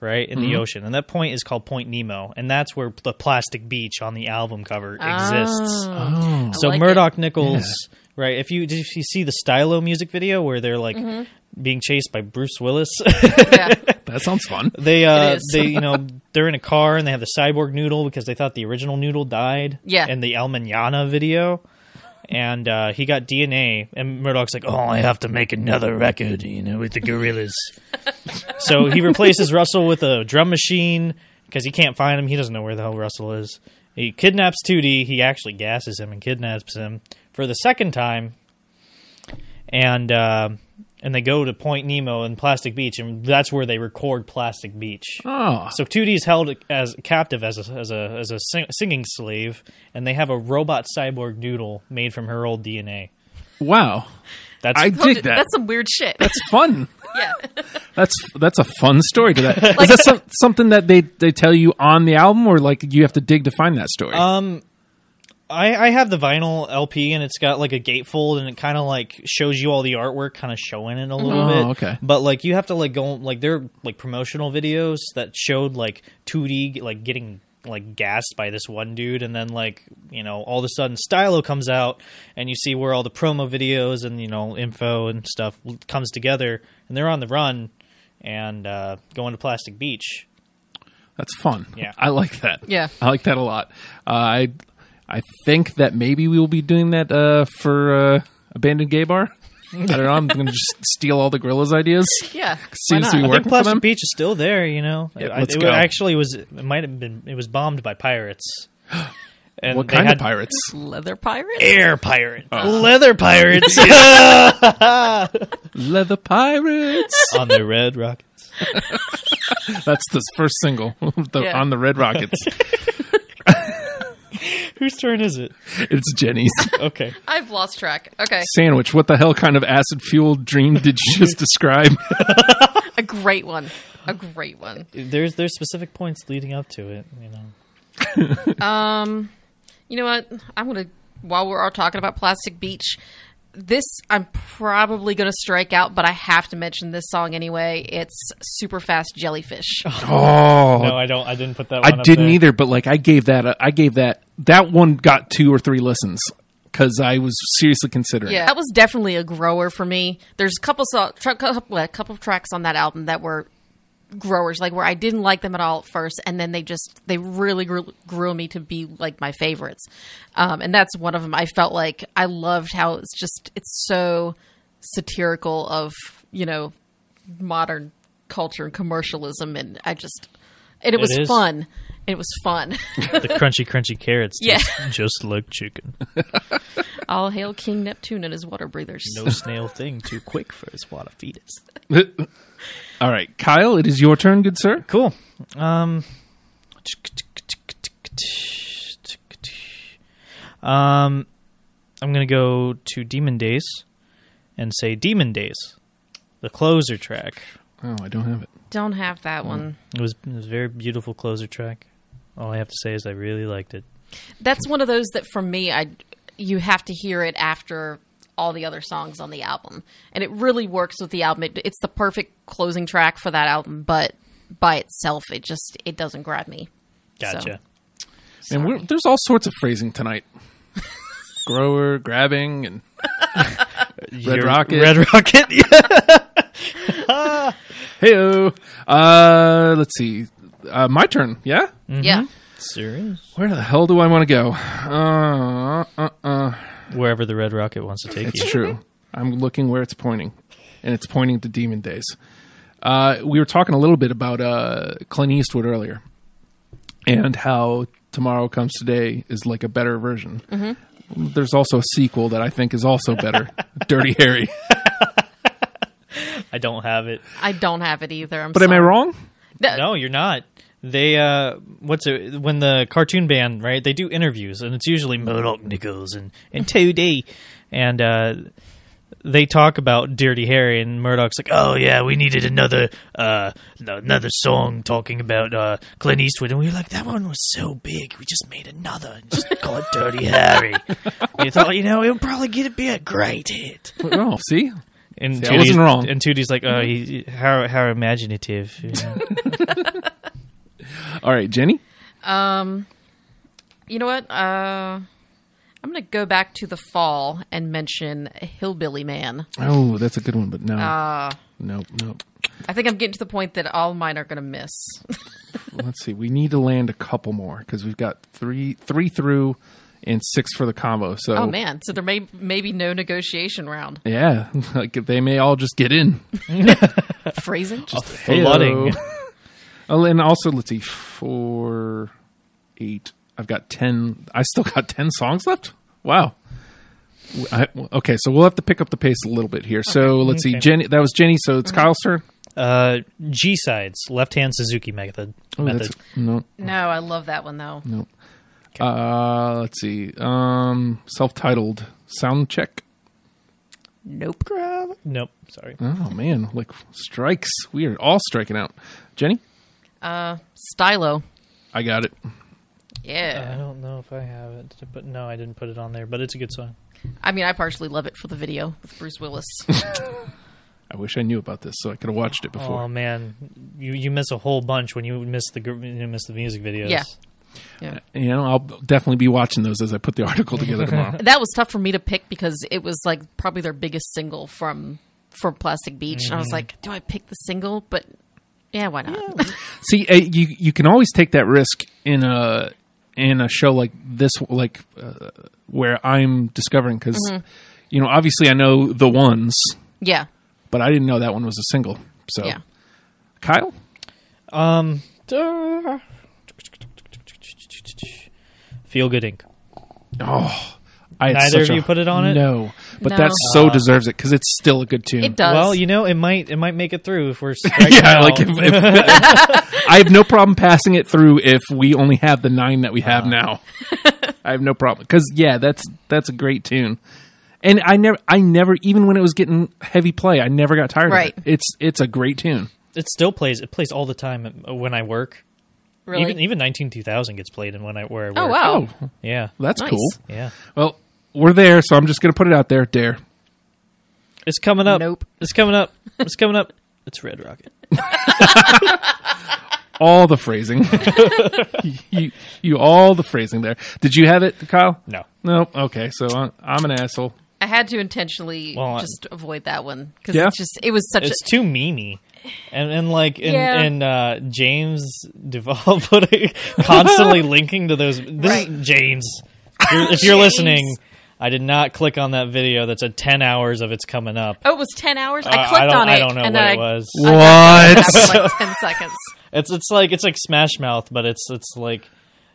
right, in the ocean, and that point is called Point Nemo, and that's where the Plastic Beach on the album cover exists. Oh. So like Murdoch Nichols. Yeah. Right, if you see the Stylo music video where they're like being chased by Bruce Willis, yeah. That sounds fun. They're in a car and they have the cyborg noodle because they thought the original noodle died. Yeah, and the El Manana video, and he got DNA, and Murdoch's like, oh, I have to make another record, you know, with the Gorillaz. So he replaces Russell with a drum machine because he can't find him. He doesn't know where the hell Russell is. He kidnaps 2D. He actually gasses him and kidnaps him for the second time, and they go to Point Nemo and Plastic Beach, and that's where they record Plastic Beach. Oh. So 2D's held as captive as a singing slave, and they have a robot cyborg noodle made from her old DNA. Wow, I dig that. That's some weird shit. That's fun. Yeah. That's a fun story to that. Like, is that something that they tell you on the album, or like you have to dig to find that story? I have the vinyl LP, and it's got like a gatefold, and it kind of like shows you all the artwork, kind of showing it a little bit. Okay. But like you have to like go like they're like promotional videos that showed like 2D like getting like gassed by this one dude, and then like, you know, all of a sudden Stylo comes out, and you see where all the promo videos and, you know, info and stuff comes together, and they're on the run and going to Plastic Beach. That's fun. Yeah, I like that. Yeah, I like that a lot. I think that maybe we will be doing that for Abandoned Gay Bar. I don't know. I'm going to just steal all the Gorillaz ideas. Yeah, seems to be working. I think Plastic Beach is still there. You know, yeah, let's go. Actually, it was bombed by pirates. And what kind of pirates? Leather pirates? Air pirates? Leather pirates? Leather pirates on the red rockets. That's the first single. On the red rockets. Whose turn is it? It's Jenny's. Okay. I've lost track. Okay. Sandwich, what the hell kind of acid-fueled dream did you just describe? A great one. A great one. There's specific points leading up to it, you know. You know what? I'm going to, while we're all talking about Plastic Beach, this I'm probably going to strike out, but I have to mention this song anyway. It's Super Fast Jellyfish. Oh no, I didn't put that one. I didn't either, but like I gave that one got 2 or 3 listens because I was seriously considering. Yeah, that was definitely a grower for me. There's a couple of tracks on that album that were growers, like where I didn't like them at all at first, and then they really grew me to be like my favorites, and that's one of them. I felt like I loved how it's so satirical of, you know, modern culture and commercialism, and it was fun. It was fun. The crunchy carrots just like chicken. All hail King Neptune and his water breathers. No snail thing too quick for his water fetus. All right, Kyle, it is your turn, good sir. Cool. I'm going to go to Demon Days and say Demon Days, the closer track. Oh, I don't have it. Don't have that one. It was a very beautiful closer track. All I have to say is I really liked it. That's one of those that for me, you have to hear it after all the other songs on the album. And it really works with the album. It's the perfect closing track for that album, but by itself, it doesn't grab me. Gotcha. So. And there's all sorts of phrasing tonight. Grower, grabbing, and Red Rocket, yeah. Hey-o. Let's see. My turn, yeah? Mm-hmm. Yeah. Serious? Where the hell do I want to go? Wherever the Red Rocket wants to take you. It's true. I'm looking where it's pointing, and it's pointing to Demon Days. We were talking a little bit about Clint Eastwood earlier and how Tomorrow Comes Today is like a better version. Mm-hmm. There's also a sequel that I think is also better, Dirty Harry. I don't have it. I don't have it either. Am I wrong? No, you're not. They, when the cartoon band, right, they do interviews, and it's usually Murdoch Nichols and 2D, and they talk about Dirty Harry, and Murdoch's like, oh yeah, we needed another song talking about Clint Eastwood, and we were like, that one was so big, we just made another, and just call it Dirty Harry. We thought, you know, it'll probably be a great hit. Oh, see? And I wasn't wrong. And 2D's like, oh, how imaginative. You know? All right, Jenny? You know what? I'm going to go back to The Fall and mention Hillbilly Man. Oh, that's a good one, but no. Nope. I think I'm getting to the point that all mine are going to miss. Let's see. We need to land a couple more because we've got three through and 6 for the combo. So, oh, man. So there may be no negotiation round. Yeah. Like they may all just get in. Phrasing? Just flooding. Oh, and also, let's see, 4, 8. I've got 10. I still got 10 songs left? Wow. Okay, so we'll have to pick up the pace a little bit here. Okay. So let's see. Jenny. That was Jenny, so it's Kyle's turn. G-Sides, left-hand Suzuki method. Oh, no, I love that one, though. No. Okay. Let's see. Self-titled Sound Check. Nope. Grab. Nope. Sorry. Oh, man. Like, strikes. We are all striking out. Jenny? Stylo. I got it. Yeah. I don't know if I have it, but no, I didn't put it on there, but it's a good song. I mean, I partially love it for the video with Bruce Willis. I wish I knew about this so I could have watched it before. Oh, man. You miss a whole bunch when you miss the music videos. Yeah. Yeah. You know, I'll definitely be watching those as I put the article together tomorrow. That was tough for me to pick because it was like probably their biggest single from Plastic Beach. Mm-hmm. And I was like, do I pick the single? But yeah, why not? Yeah. See, you can always take that risk in a show like this, like where I'm discovering, because you know, obviously I know the ones. Yeah. But I didn't know that one was a single. So, yeah. Kyle? Feel Good Inc. Oh, neither of you put it on it? No, but no. That so deserves it because it's still a good tune. It does. Well, you know, it might make it through if we're striking yeah, out. Like if I have no problem passing it through if we only have the 9 that we have now. I have no problem because yeah, that's a great tune, and I never even when it was getting heavy play, I never got tired of it. It's a great tune. It still plays. It plays all the time when I work. Really? Even 19-2000 gets played in where I work. Oh, wow. Oh. Yeah. Well, that's nice. Cool. Yeah. Well, we're there, so I'm just going to put it out there. Dare. It's coming up. Nope. It's coming up. It's coming up. It's Red Rocket. All the phrasing. you all the phrasing there. Did you have it, Kyle? No. Okay, so I'm an asshole. I had to intentionally avoid that one because it's too memey. And James Duvall constantly linking to those. This is James. If you're listening, I did not click on that video that said 10 hours of it's coming up. Oh, it was 10 hours? I clicked on it. I don't know what it was. What? After like 10 seconds. It's like Smash Mouth, but it's like...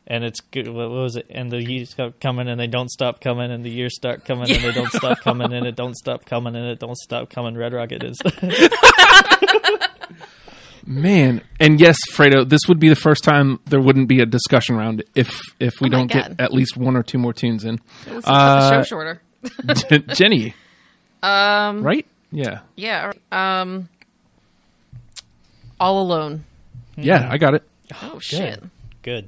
And it's good. What was it? And the years start coming, and they don't stop coming, and the years start coming, and they don't stop coming, and it don't stop coming, and it don't stop coming. Red Rocket is. Man, and yes, Fredo, this would be the first time there wouldn't be a discussion round if we don't get at least one or two more tunes in. Let's make the show shorter. Jenny. Right? Yeah. Yeah. All Alone. Yeah, I got it. Oh, shit. Good.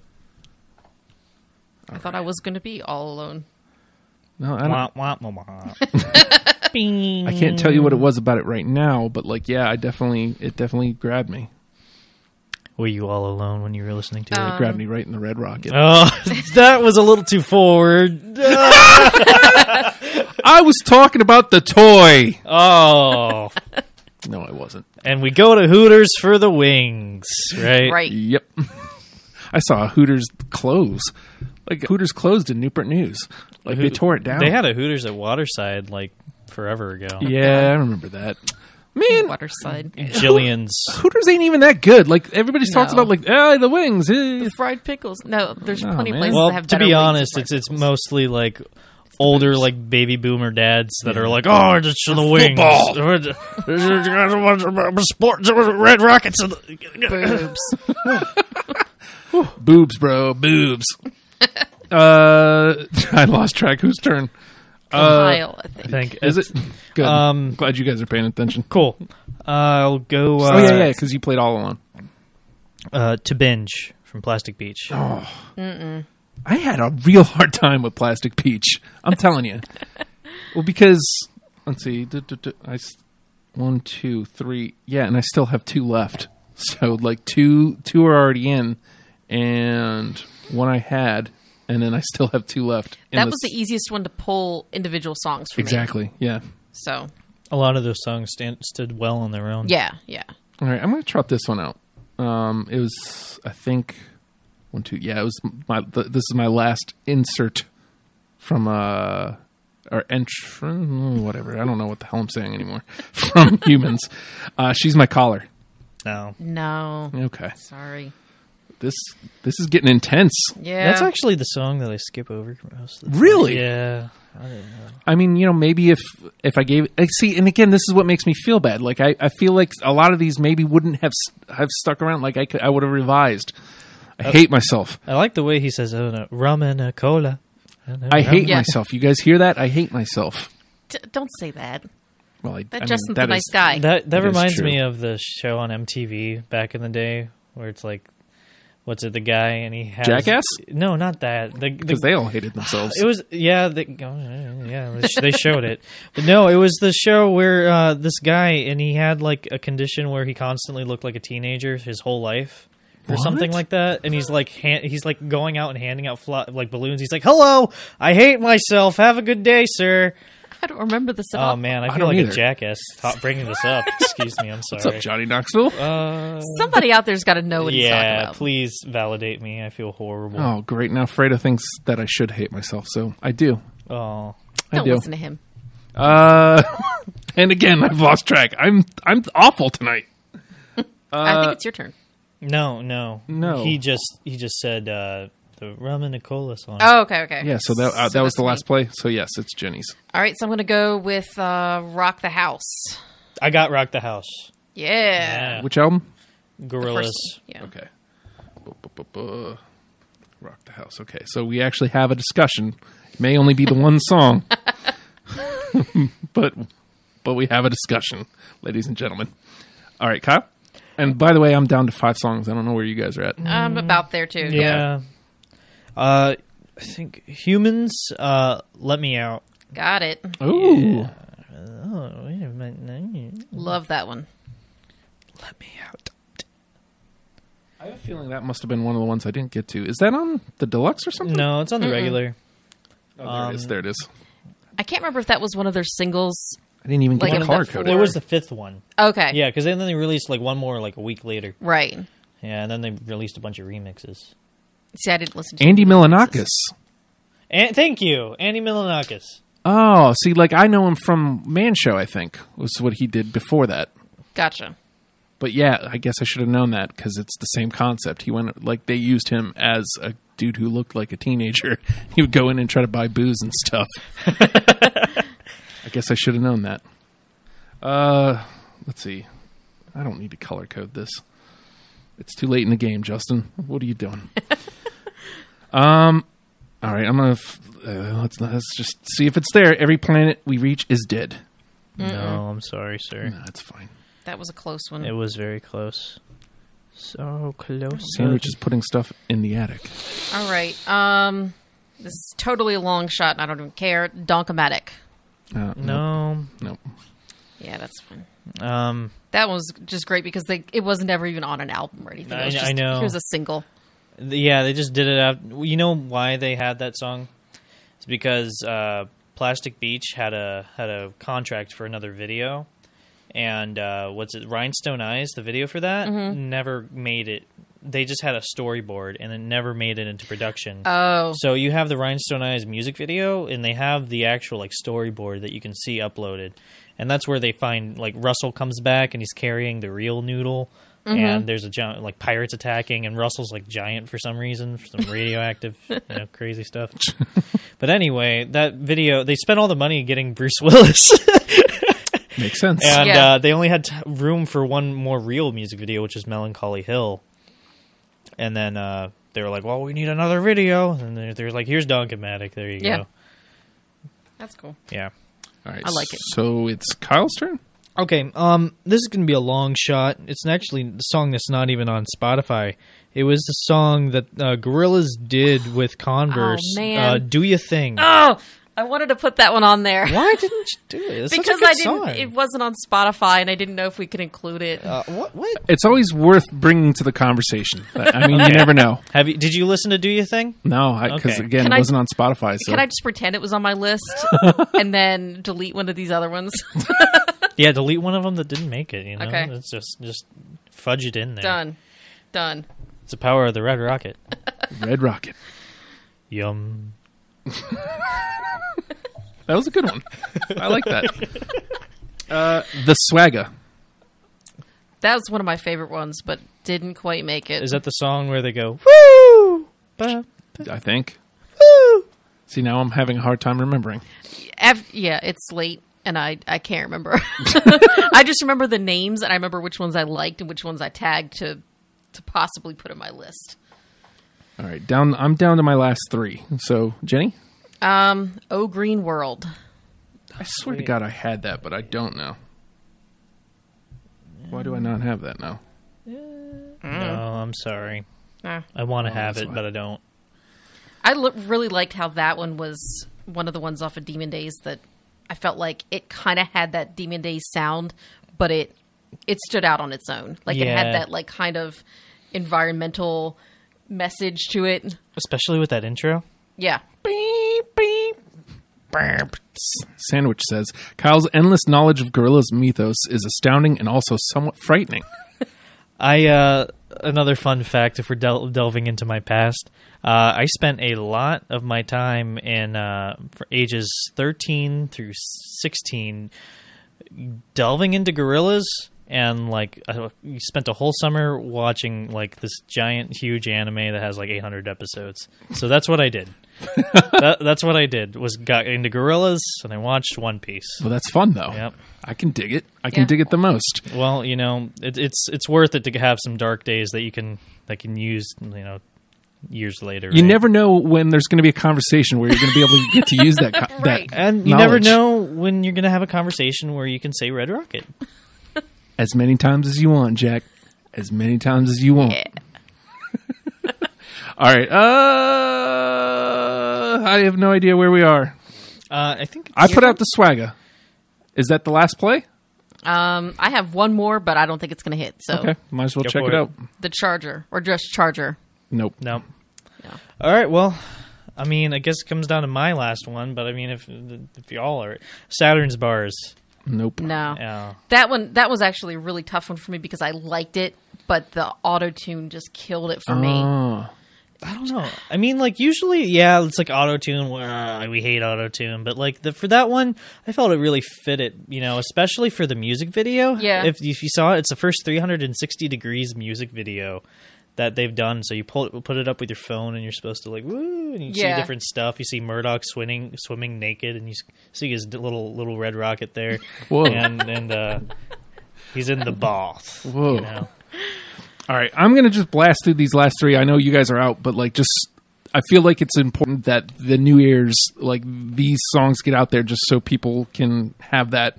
I thought I was going to be all alone. No, I don't. I can't tell you what it was about it right now, but like, yeah, it definitely grabbed me. Were you all alone when you were listening to it? It grabbed me right in the Red Rocket. Oh, that was a little too forward. I was talking about the toy. Oh. No, I wasn't. And we go to Hooters for the wings, right? Right. Yep. I saw Hooters close. Like Hooters closed in Newport News. Like they tore it down. They had a Hooters at Waterside like forever ago. Yeah, I remember that. Man, Waterside. Jillian's. Hooters ain't even that good. Like everybody's talks about like the wings, the fried pickles. No, there's plenty of places that have better wings. To be honest, it's mostly like older like baby boomer dads that are like, oh, just the wings. Sports, Red Rockets and boobs. Boobs, bro. Boobs. I lost track. Whose turn? Kyle, I think. Is it? Good. Glad you guys are paying attention. Cool. I'll go... because you played All Alone. To Binge from Plastic Beach. Oh. Mm-mm. I had a real hard time with Plastic Beach. I'm telling you. Well, because... Let's see. 1, 2, 3. Yeah, and I still have 2 left. So, like, two are already in. And one I had, and then I still have 2 left. That was the easiest one to pull individual songs from. Exactly, yeah. So a lot of those songs stood well on their own. Yeah, yeah. All right, I'm going to trot this one out. It was, I think, 1, 2. Yeah, it was. This is my last insert from our entrance, whatever. I don't know what the hell I'm saying anymore. From Humanz, She's My Collar. No. Okay. Sorry. This is getting intense. Yeah. That's actually the song that I skip over most of the time. Really? Yeah. I don't know. I mean, you know, maybe if I gave... See, and again, this is what makes me feel bad. Like, I feel like a lot of these maybe wouldn't have stuck around. Like, I would have revised. I hate myself. I like the way he says, oh, no, rum and a cola. I hate myself. You guys hear that? I hate myself. Don't say that. Well, but Justin's a nice guy. That reminds me of the show on MTV back in the day where it's like, what's it? The guy and he has Jackass? No, not that. Because they all hated themselves. It was they showed it, but no, it was the show where this guy and he had like a condition where he constantly looked like a teenager his whole life or something like that, and he's like going out and handing out like balloons. He's like, "Hello, I hate myself. Have a good day, sir." I don't remember this at all. Oh, man, I feel like a jackass bringing this up. Excuse me, I'm sorry. What's up, Johnny Knoxville? Somebody out there's got to know what he's talking about. Yeah, please validate me. I feel horrible. Oh, great. Now Freda thinks that I should hate myself, so I do. Oh, don't listen to him. And again, I've lost track. I'm awful tonight. I think it's your turn. No. He just said the Rum and a Cola song. Oh, okay. Yeah, so that was the last play. So, yes, it's Jenny's. All right, so I'm going to go with Rock the House. I got Rock the House. Yeah. Which album? Gorillaz. Yeah. Okay. Rock the House. Okay, so we actually have a discussion. It may only be the one song, but we have a discussion, ladies and gentlemen. All right, Kyle? And by the way, I'm down to 5 songs. I don't know where you guys are at. I'm about there, too. Yeah. I think Humanz, Let Me Out. Got it. Ooh. Yeah. Oh, wait a minute. Love that one. Let Me Out. I have a feeling that must have been one of the ones I didn't get to. Is that on the deluxe or something? No, it's on the regular. Oh, there it is. I can't remember if that was one of their singles. I didn't even get color coded. It was the 5th one. Okay. Yeah, because then they released like one more like a week later. Right. Yeah, and then they released a bunch of remixes. See, I didn't listen to Andy Milonakis. Thank you, Andy Milonakis. Oh, see, like I know him from Man Show, I think, was what he did before that. Gotcha. But yeah, I guess I should have known that because it's the same concept. He went like they used him as a dude who looked like a teenager. He would go in and try to buy booze and stuff. I guess I should have known that. Let's see. I don't need to color code this. It's too late in the game, Justin. What are you doing? All right, I'm gonna let's just see if it's there. Every planet we reach is dead. Mm-mm. No, I'm sorry, sir. No, it's fine. That was a close one. It was very close. So close. Sandwich is putting stuff in the attic. All right. This is totally a long shot, and I don't even care. Donkomatic. Nope. Yeah, that's fine. That one was just great because it wasn't ever even on an album or anything. I know. Here's a single. Yeah, they just did it out. You know why they had that song? It's because Plastic Beach had a contract for another video, and Rhinestone Eyes, the video for that, never made it. They just had a storyboard, and it never made it into production. Oh. So you have the Rhinestone Eyes music video, and they have the actual like storyboard that you can see uploaded. And that's where they find, like, Russell comes back, and he's carrying the real noodle. Mm-hmm. And there's a giant, like, pirates attacking. And Russell's, like, giant for some reason, for some radioactive, crazy stuff. But anyway, that video, they spent all the money getting Bruce Willis. Makes sense. And they only had room for one more real music video, which is Melancholy Hill. And then they were like, well, we need another video. And they're like, here's Donkomatic. There you go. That's cool. Yeah. All right, I like it. So it's Kyle's turn? Okay, this is going to be a long shot. It's actually the song that's not even on Spotify. It was the song that Gorillaz did with Converse. Oh, man. Do Your Thing. Oh, I wanted to put that one on there. Why didn't you do it? It's because I didn't. Song. It wasn't on Spotify, and I didn't know if we could include it. What? It's always worth bringing to the conversation. I mean, you never know. Did you listen to Do Your Thing? No, because again, it wasn't on Spotify. So. Can I just pretend it was on my list and then delete one of these other ones? Yeah, delete one of them that didn't make it. You know, okay. It's just fudge it in there. Done. It's the power of the Red Rocket. Red Rocket. Yum. That was a good one. I like that. The Swagga. That was one of my favorite ones, but didn't quite make it. Is that the song where they go, woo? Ba, ba. I think. Woo! See, now I'm having a hard time remembering. Yeah, it's late, and I can't remember. I just remember the names, and I remember which ones I liked and which ones I tagged to possibly put in my list. All right, I'm down to my last 3. So, Jenny? Oh, Green World. I swear to God I had that, but I don't know. Why do I not have that now? No, I'm sorry. I want to have it, but I don't. I really liked how that one was one of the ones off of Demon Days that I felt like it kind of had that Demon Days sound, but it stood out on its own. Like it had that like kind of environmental message to it. Especially with that intro. Yeah. Beep, beep. Sandwich says, Kyle's endless knowledge of Gorillaz mythos is astounding and also somewhat frightening. Another fun fact, if we're delving into my past, I spent a lot of my time in for ages 13 through 16 delving into Gorillaz, and like I spent a whole summer watching like this giant huge anime that has like 800 episodes. So that's what I did. That's what I did, was got into Gorillaz and I watched One Piece. Well, that's fun though. Yep. I can dig it. I can dig it the most. Well, you know, it's worth it to have some dark days that you can use, you know, years later. You never know when there's going to be a conversation where you're going to be able to get to use that that and you never know when you're going to have a conversation where you can say Red Rocket. As many times as you want, Jack. As many times as you want. Yeah. All right. I have no idea where we are. I think I put out the swagger. Is that the last play? I have one more, but I don't think it's going to hit. So okay, might as well check it out. The Charger, or just Charger? Nope. No. All right. Well, I mean, I guess it comes down to my last one. But I mean, if y'all are Saturn's Bars. Nope. No. Yeah. That was actually a really tough one for me because I liked it, but the auto-tune just killed it for me. I don't know. I mean, like, usually, yeah, it's like auto-tune. We hate auto-tune. But, like, for that one, I felt it really fit it, you know, especially for the music video. Yeah. If you saw it, it's the first 360 degrees music video that they've done. So you put it up with your phone, and you're supposed to, like, woo, and you see different stuff. You see Murdoch swimming naked, and you see his little red rocket there. Whoa. And he's in the bath. Whoa. You know? All right, I'm going to just blast through these last three. I know you guys are out, but like, just I feel like it's important that the new ears, like these songs, get out there just so people can have that.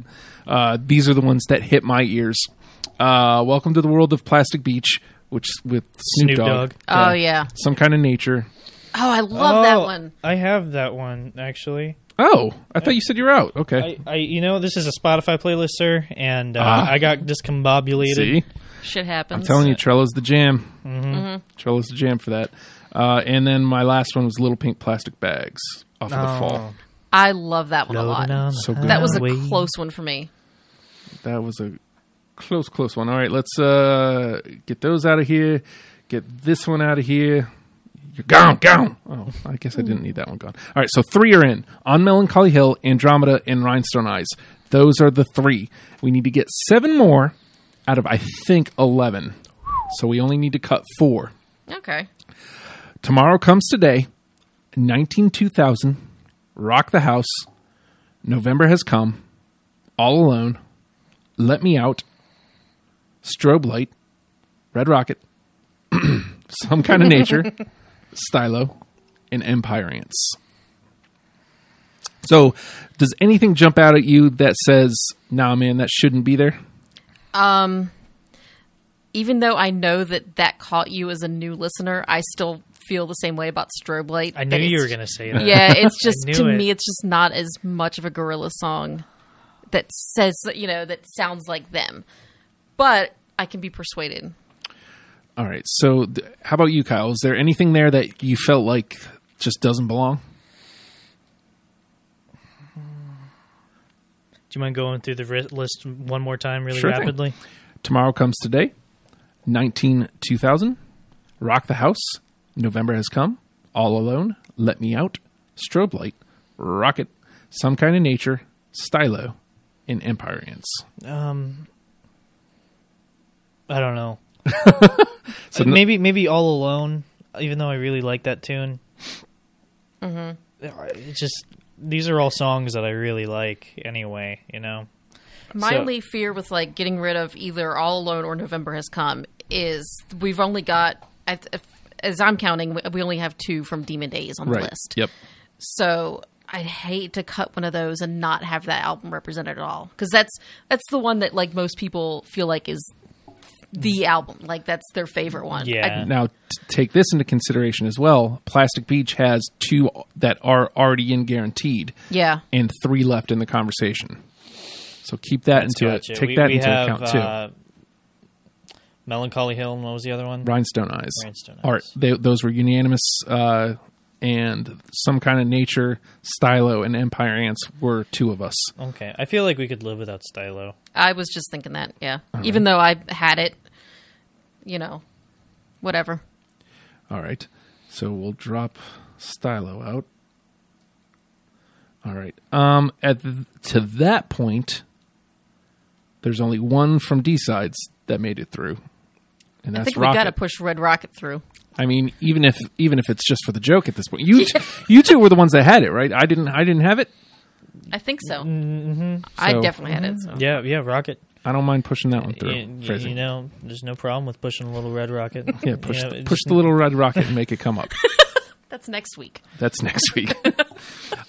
These are the ones that hit my ears. Welcome to the World of Plastic Beach, which is with Snoop Dogg. Oh, yeah. Some Kind of Nature. Oh, I love that one. I have that one, actually. Oh, I thought you said you were out. Okay. You know, this is a Spotify playlist, sir, and I got discombobulated. See? Shit happens. I'm telling you, Trello's the jam. Mm-hmm. Mm-hmm. Trello's the jam for that. And then my last one was Little Pink Plastic Bags off of The Fall. I love that one a lot. So good. That was a close one for me. That was a close one. All right, let's get those out of here. Get this one out of here. You're gone. Oh, I guess I didn't need that one gone. All right, so three are in. On Melancholy Hill, Andromeda, and Rhinestone Eyes. Those are the three. We need to get seven more out of, I think, 11. So we only need to cut four. Okay. Tomorrow Comes Today, 19-2000, Rock the House, November Has Come, All Alone, Let Me Out, Strobe Light, Red Rocket, Some Kind of Nature, Stylo, and Empire Ants. So, does anything jump out at you that says, nah, man, that shouldn't be there? Even though I know that caught you as a new listener, I still feel the same way about Strobe Light. I knew you were going to say that. Yeah, it's just, to me, it's just not as much of a Gorillaz song that says, you know, that sounds like them. But I can be persuaded. All right. So how about you, Kyle? Is there anything there that you felt like just doesn't belong? Do you mind going through the list one more time really rapidly? Thing. Tomorrow Comes Today, 19-2000, Rock the House, November Has Come, All Alone, Let Me Out, Strobe Light, Rocket, Some Kind of Nature, Stylo, and Empire Ants. I don't know. So maybe All Alone, even though I really like that tune. Mm-hmm. It's just... These are all songs that I really like anyway, you know? My only fear with, like, getting rid of either All Alone or November Has Come is we've only got, as I'm counting, we only have two from Demon Days on the list. Yep. So I'd hate to cut one of those and not have that album represented at all, because that's the one that like most people feel like is the album, like that's their favorite one. Yeah. Now take this into consideration as well. Plastic Beach has 2 that are already in guaranteed. Yeah. And 3 left in the conversation. So keep that into account too. Melancholy Hill, and what was the other one? Rhinestone Eyes. Art. Those were unanimous, and Some Kind of Nature, Stylo, and Empire Ants were 2 of us. Okay. I feel like we could live without Stylo. I was just thinking that, yeah. Right. Even though I had it, you know, whatever. All right. So we'll drop Stylo out. All right. To that point, there's only one from D-Sides that made it through. And that's Rocket. I think we got to push Red Rocket through. I mean, even if it's just for the joke at this point. You two were the ones that had it, right? I didn't have it? I think so. Mm-hmm. I definitely had it. So. Yeah, Rocket. I don't mind pushing that one through. You know, there's no problem with pushing a little Red Rocket. Yeah, push the little Red Rocket and make it come up. That's next week.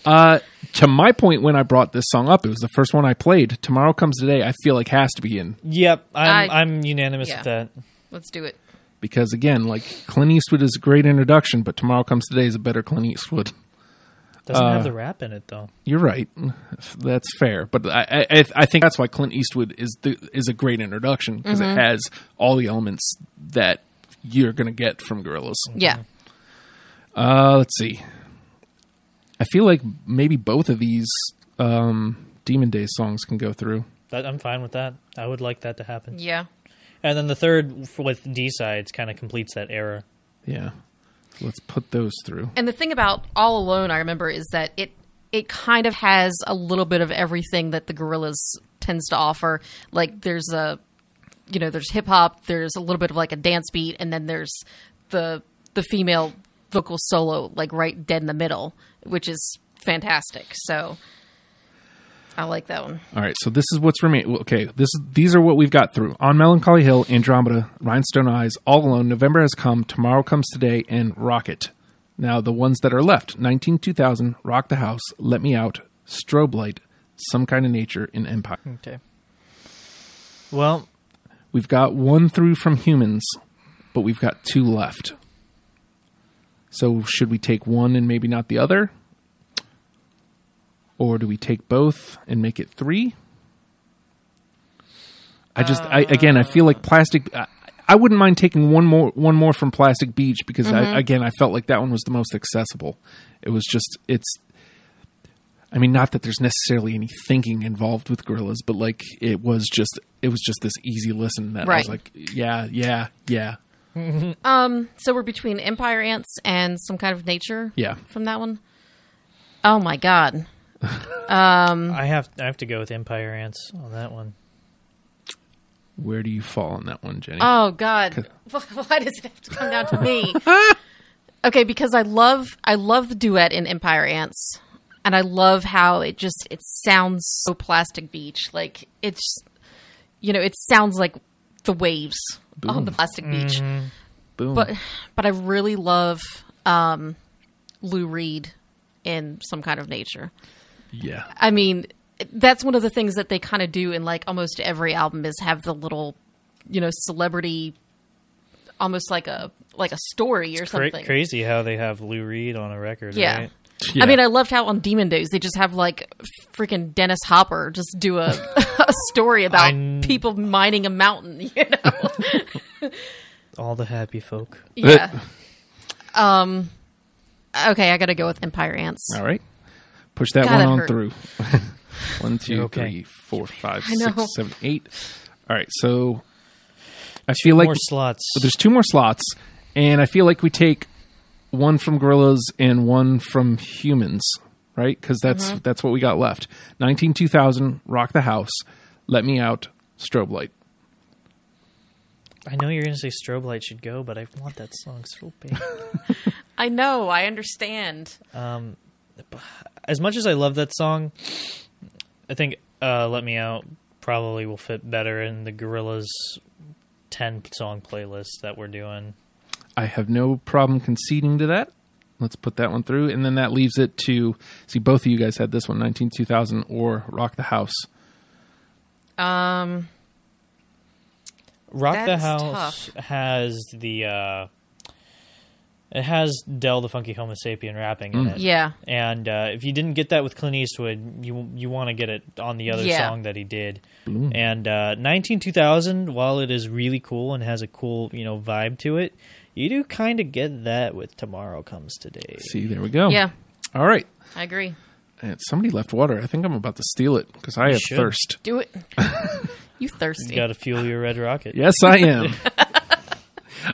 To my point, when I brought this song up, it was the first one I played. Tomorrow Comes Today, I feel like has to be in. Yep, I'm unanimous with that. Let's do it. Because again, like Clint Eastwood is a great introduction, but Tomorrow Comes Today is a better Clint Eastwood. Doesn't have the rap in it though. You're right. That's fair, but I think that's why Clint Eastwood is a great introduction, because it has all the elements that you're going to get from Gorillaz. Yeah. Let's see. I feel like maybe both of these Demon Days songs can go through. I'm fine with that. I would like that to happen. Yeah. And then the third with D-Sides kind of completes that era. Yeah. Let's put those through. And the thing about All Alone, I remember, is that it kind of has a little bit of everything that the Gorillaz tends to offer. Like there's hip hop, there's a little bit of like a dance beat, and then there's the female vocal solo, like right dead in the middle, which is fantastic. So I like that one. All right, so this is what's remaining. Okay, these are what we've got through. On Melancholy Hill, Andromeda, Rhinestone Eyes, All Alone, November Has Come, Tomorrow Comes Today, and Rocket. Now the ones that are left: 19-2000, Rock the House, Let Me Out, Strobe Light, Some Kind of Nature, and Empire. Okay. Well, we've got 1 through from Humanz, but we've got 2 left. So should we take one and maybe not the other? Or do we take both and make it 3? I feel like Plastic... I wouldn't mind taking one more from Plastic Beach, because I felt like that one was the most accessible. It was just, I mean, not that there's necessarily any thinking involved with Gorillaz, but like it was just this easy listen that I was like, yeah. So we're between Empire Ants and Some Kind of Nature. Yeah. From that one. Oh my God. I have to go with Empire Ants on that one. Where do you fall on that one, Jenny? Oh God. Why does it have to come down to me? Okay. Because I love the duet in Empire Ants, and I love how it sounds so Plastic Beach. Like it's, you know, it sounds like the waves. Boom. On the Plastic Beach. Mm-hmm. Boom. But I really love Lou Reed in Some Kind of Nature. Yeah. I mean, that's one of the things that they kind of do in like almost every album, is have the little, you know, celebrity, almost like a story or something. It's crazy how they have Lou Reed on a record, yeah. Right? Yeah. I mean, I loved how on Demon Days they just have like freaking Dennis Hopper just do a story about people mining a mountain, you know. All the happy folk. Yeah. Okay, I got to go with Empire Ants. All right. Push that God, one that on hurt. Through. 1, 2, 3, 4, 5, 6, 7, 8. All right, so I feel like... 2 more slots. So there's 2 more slots, and I feel like we take... 1 from Gorillaz and 1 from Humanz, right? Because that's what we got left. 19-2000, Rock the House, Let Me Out, Strobe Light. I know you're going to say Strobe Light should go, but I want that song so bad. I know. I understand. As much as I love that song, I think Let Me Out probably will fit better in the Gorillaz 10-song playlist that we're doing. I have no problem conceding to that. Let's put that one through. And then that leaves it to... See, both of you guys had this one, 19, 2000 or Rock the House. Rock the House has the... It has Del the Funky Homosapien rapping in it. Yeah. And if you didn't get that with Clint Eastwood, you want to get it on the other song that he did. Mm. And 19-2000, while it is really cool and has a cool, you know, vibe to it, you do kind of get that with Tomorrow Comes Today. See, there we go. Yeah. All right. I agree. And somebody left water. I think I'm about to steal it because I have thirst. Do it. You thirsty. You got to fuel your red rocket. Yes, I am.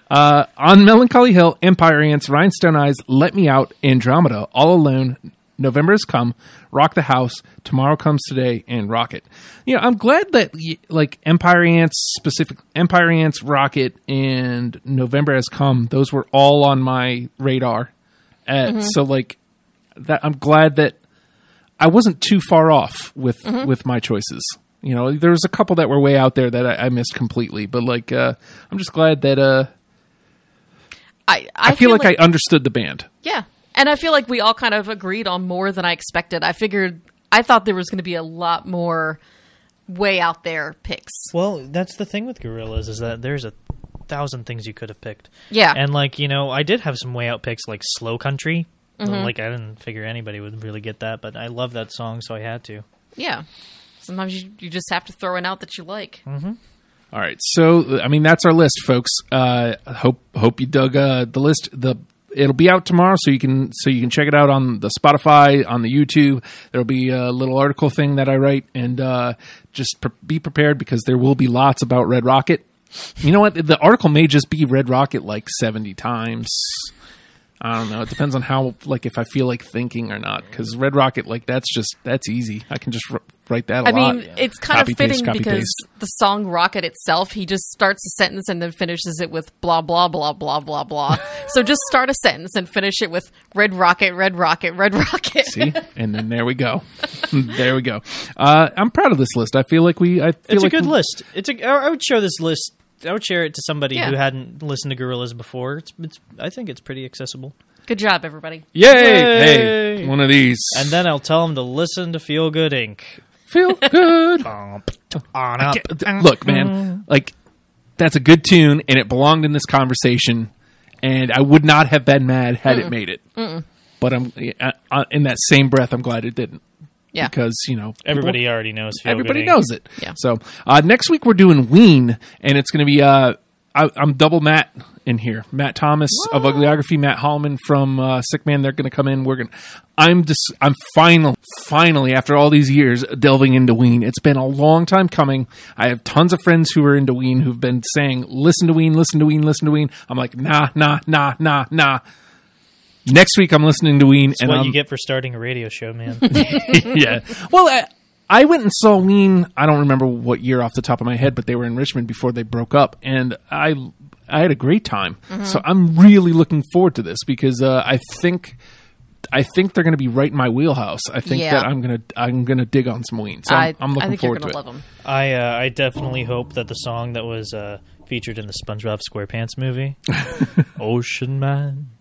On Melancholy Hill, Empire Ants, Rhinestone Eyes, Let Me Out, Andromeda, All Alone, November Has Come, Rock the House, Tomorrow Comes Today, and Rocket. You know, I'm glad that like Empire Ants, specific Empire Ants, Rocket, and November Has Come, those were all on my radar. So like that, I'm glad that I wasn't too far off with my choices. You know, there was a couple that were way out there that I missed completely, but like, I'm just glad that, I feel like I understood the band. Yeah. And I feel like we all kind of agreed on more than I expected. I thought there was going to be a lot more way out there picks. Well, that's the thing with Gorillaz is that there's 1,000 things you could have picked. Yeah. And like, you know, I did have some way out picks like Slow Country. Mm-hmm. Like I didn't figure anybody would really get that, but I love that song. So I had to. Yeah. Sometimes you just have to throw one out that you like. Mm-hmm. All right. So, I mean, that's our list, folks. I hope you dug the list. It'll be out tomorrow, so you can check it out on the Spotify, on the YouTube. There'll be a little article thing that I write, and just be prepared because there will be lots about Red Rocket. You know what? The article may just be Red Rocket like 70 times. I don't know. It depends on how, like, if I feel like thinking or not. Because Red Rocket, like, that's easy. I can just write that a lot. I mean, it's kind of fitting because the song Rocket itself, he just starts a sentence and then finishes it with blah, blah, blah, blah, blah, blah. So just start a sentence and finish it with Red Rocket, Red Rocket, Red Rocket. See? And then there we go. There we go. I'm proud of this list. I feel like we... It's a good list. I would share this list. I would share it to somebody who hadn't listened to Gorillaz before. I think it's pretty accessible. Good job, everybody. Yay! Hey, one of these. And then I'll tell them to listen to Feel Good Inc. Feel Good. On up. Look, man, like that's a good tune, and it belonged in this conversation, and I would not have been mad had it made it. Mm-mm. But in that same breath, I'm glad it didn't. Yeah. Because, you know... Everybody already knows Feel Good Inc. Everybody knows it. Yeah. So, next week we're doing Ween, and it's going to be... I'm double Matt in here. Matt Thomas of Uglyography, Matt Hallman from Sick Man. They're going to come in. I'm finally, after all these years, delving into Ween. It's been a long time coming. I have tons of friends who are into Ween who've been saying, listen to Ween, listen to Ween, listen to Ween. I'm like, nah. Next week, I'm listening to Ween. That's what you get for starting a radio show, man. Yeah. Well, I went and saw Ween. I don't remember what year off the top of my head, but they were in Richmond before they broke up. And I had a great time. Mm-hmm. So I'm really looking forward to this because I think they're going to be right in my wheelhouse. I think that I'm going to dig on some Ween. So I'm looking forward to it. I think you're going to love them. I definitely hope that the song that was featured in the SpongeBob SquarePants movie, Ocean Man.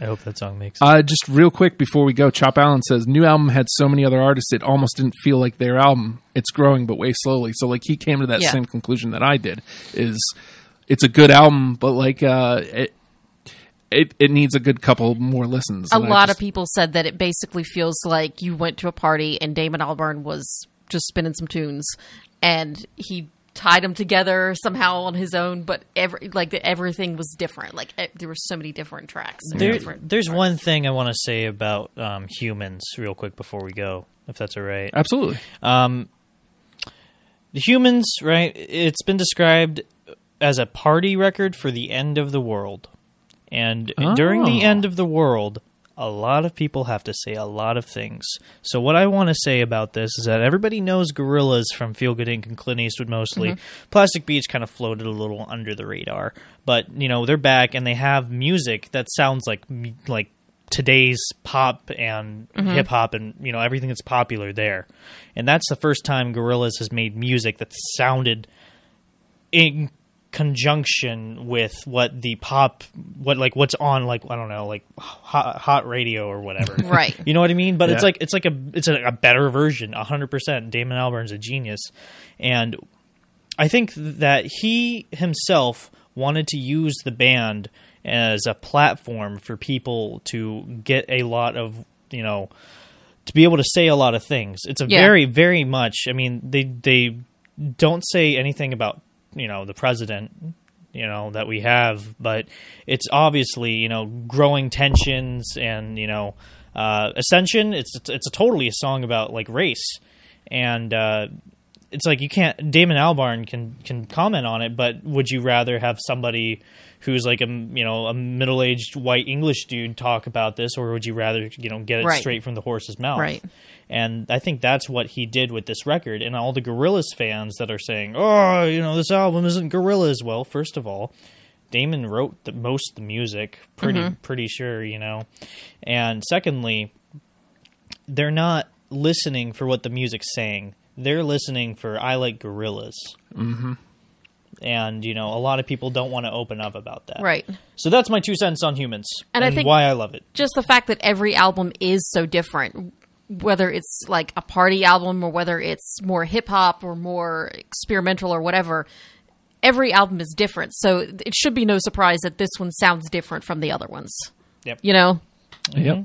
I hope that song makes sense. Just real quick before we go, Chop Allen says, new album had so many other artists, it almost didn't feel like their album. It's growing, but way slowly. So like he came to that same conclusion that I did is it's a good album, but like it needs a good couple more listens. A lot of people said that it basically feels like you went to a party and Damon Albarn was just spinning some tunes and he tied them together somehow on his own, but everything was different. Like there were so many different tracks. There's one thing I want to say about Humanz real quick before we go, if that's all right. Absolutely. The Humanz, right? It's been described as a party record for the end of the world, and during the end of the world, a lot of people have to say a lot of things. So what I want to say about this is that everybody knows Gorillaz from Feel Good Inc. and Clint Eastwood mostly. Mm-hmm. Plastic Beach kind of floated a little under the radar. But, you know, they're back and they have music that sounds like today's pop and hip-hop and, you know, everything that's popular there. And that's the first time Gorillaz has made music that sounded conjunction with what the pop, what's on, I don't know, hot radio or whatever. Right. You know what I mean? But it's a better version, 100%. Damon Albarn's a genius. And I think that he himself wanted to use the band as a platform for people to get a lot of, to be able to say a lot of things. It's very, very much, they don't say anything about, the president, that we have, but it's obviously, growing tensions and, ascension. It's totally a song about race, and, it's you can't. Damon Albarn can comment on it, but would you rather have somebody who's a middle-aged white English dude talk about this, or would you rather get it straight from the horse's mouth? Right. And I think that's what he did with this record. And all the Gorillaz fans that are saying, "Oh, this album isn't Gorillaz." Well, first of all, Damon wrote most of the music. Pretty sure, And secondly, they're not listening for what the music's saying. They're listening for I like Gorillaz. Mm-hmm. And, a lot of people don't want to open up about that. Right. So that's my 2 cents on Humanz and I think why I love it. Just the fact that every album is so different, whether it's a party album or whether it's more hip-hop or more experimental or whatever, every album is different. So it should be no surprise that this one sounds different from the other ones. Yep. Mm-hmm. Yep.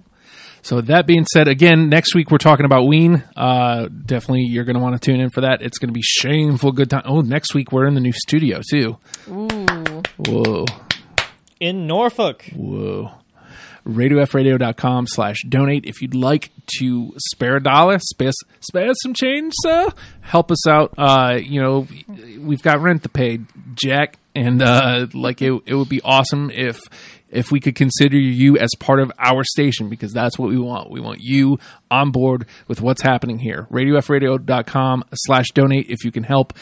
So that being said, again, next week we're talking about Ween. Definitely you're going to want to tune in for that. It's going to be shameful good time. Oh, next week we're in the new studio too. Ooh. Whoa. In Norfolk. Whoa. RadioFradio.com/donate. If you'd like to spare a dollar, spare some change, sir. Help us out. We've got rent to pay, Jack. And it would be awesome if we could consider you as part of our station, because that's what we want. We want you on board with what's happening here. RadioFradio.com/donate. If you can help,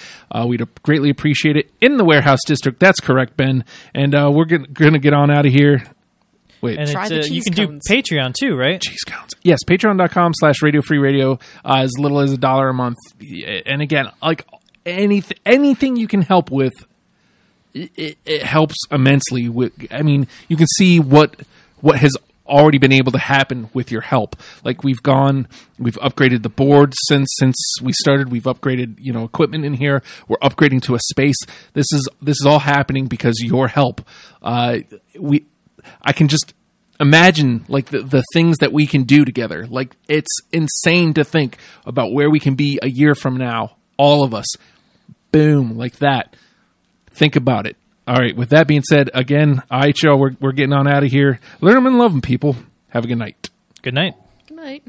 we'd greatly appreciate it. In the Warehouse District, that's correct, Ben. And we're going to get on out of here. Wait, and you can do Patreon too, right? Cheese cones. Yes, patreon.com/radiofreeradio, as little as $1 a month. And again, anything you can help with, it helps immensely. You can see what has already been able to happen with your help. We've upgraded the board since we started. We've upgraded equipment in here. We're upgrading to a space. This is all happening because your help. I can just imagine the things that we can do together. It's insane to think about where we can be a year from now. All of us, boom, like that. Think about it. All right. With that being said, again, IHO, we're getting on out of here. Learn them and love them, people. Have a good night. Good night. Good night.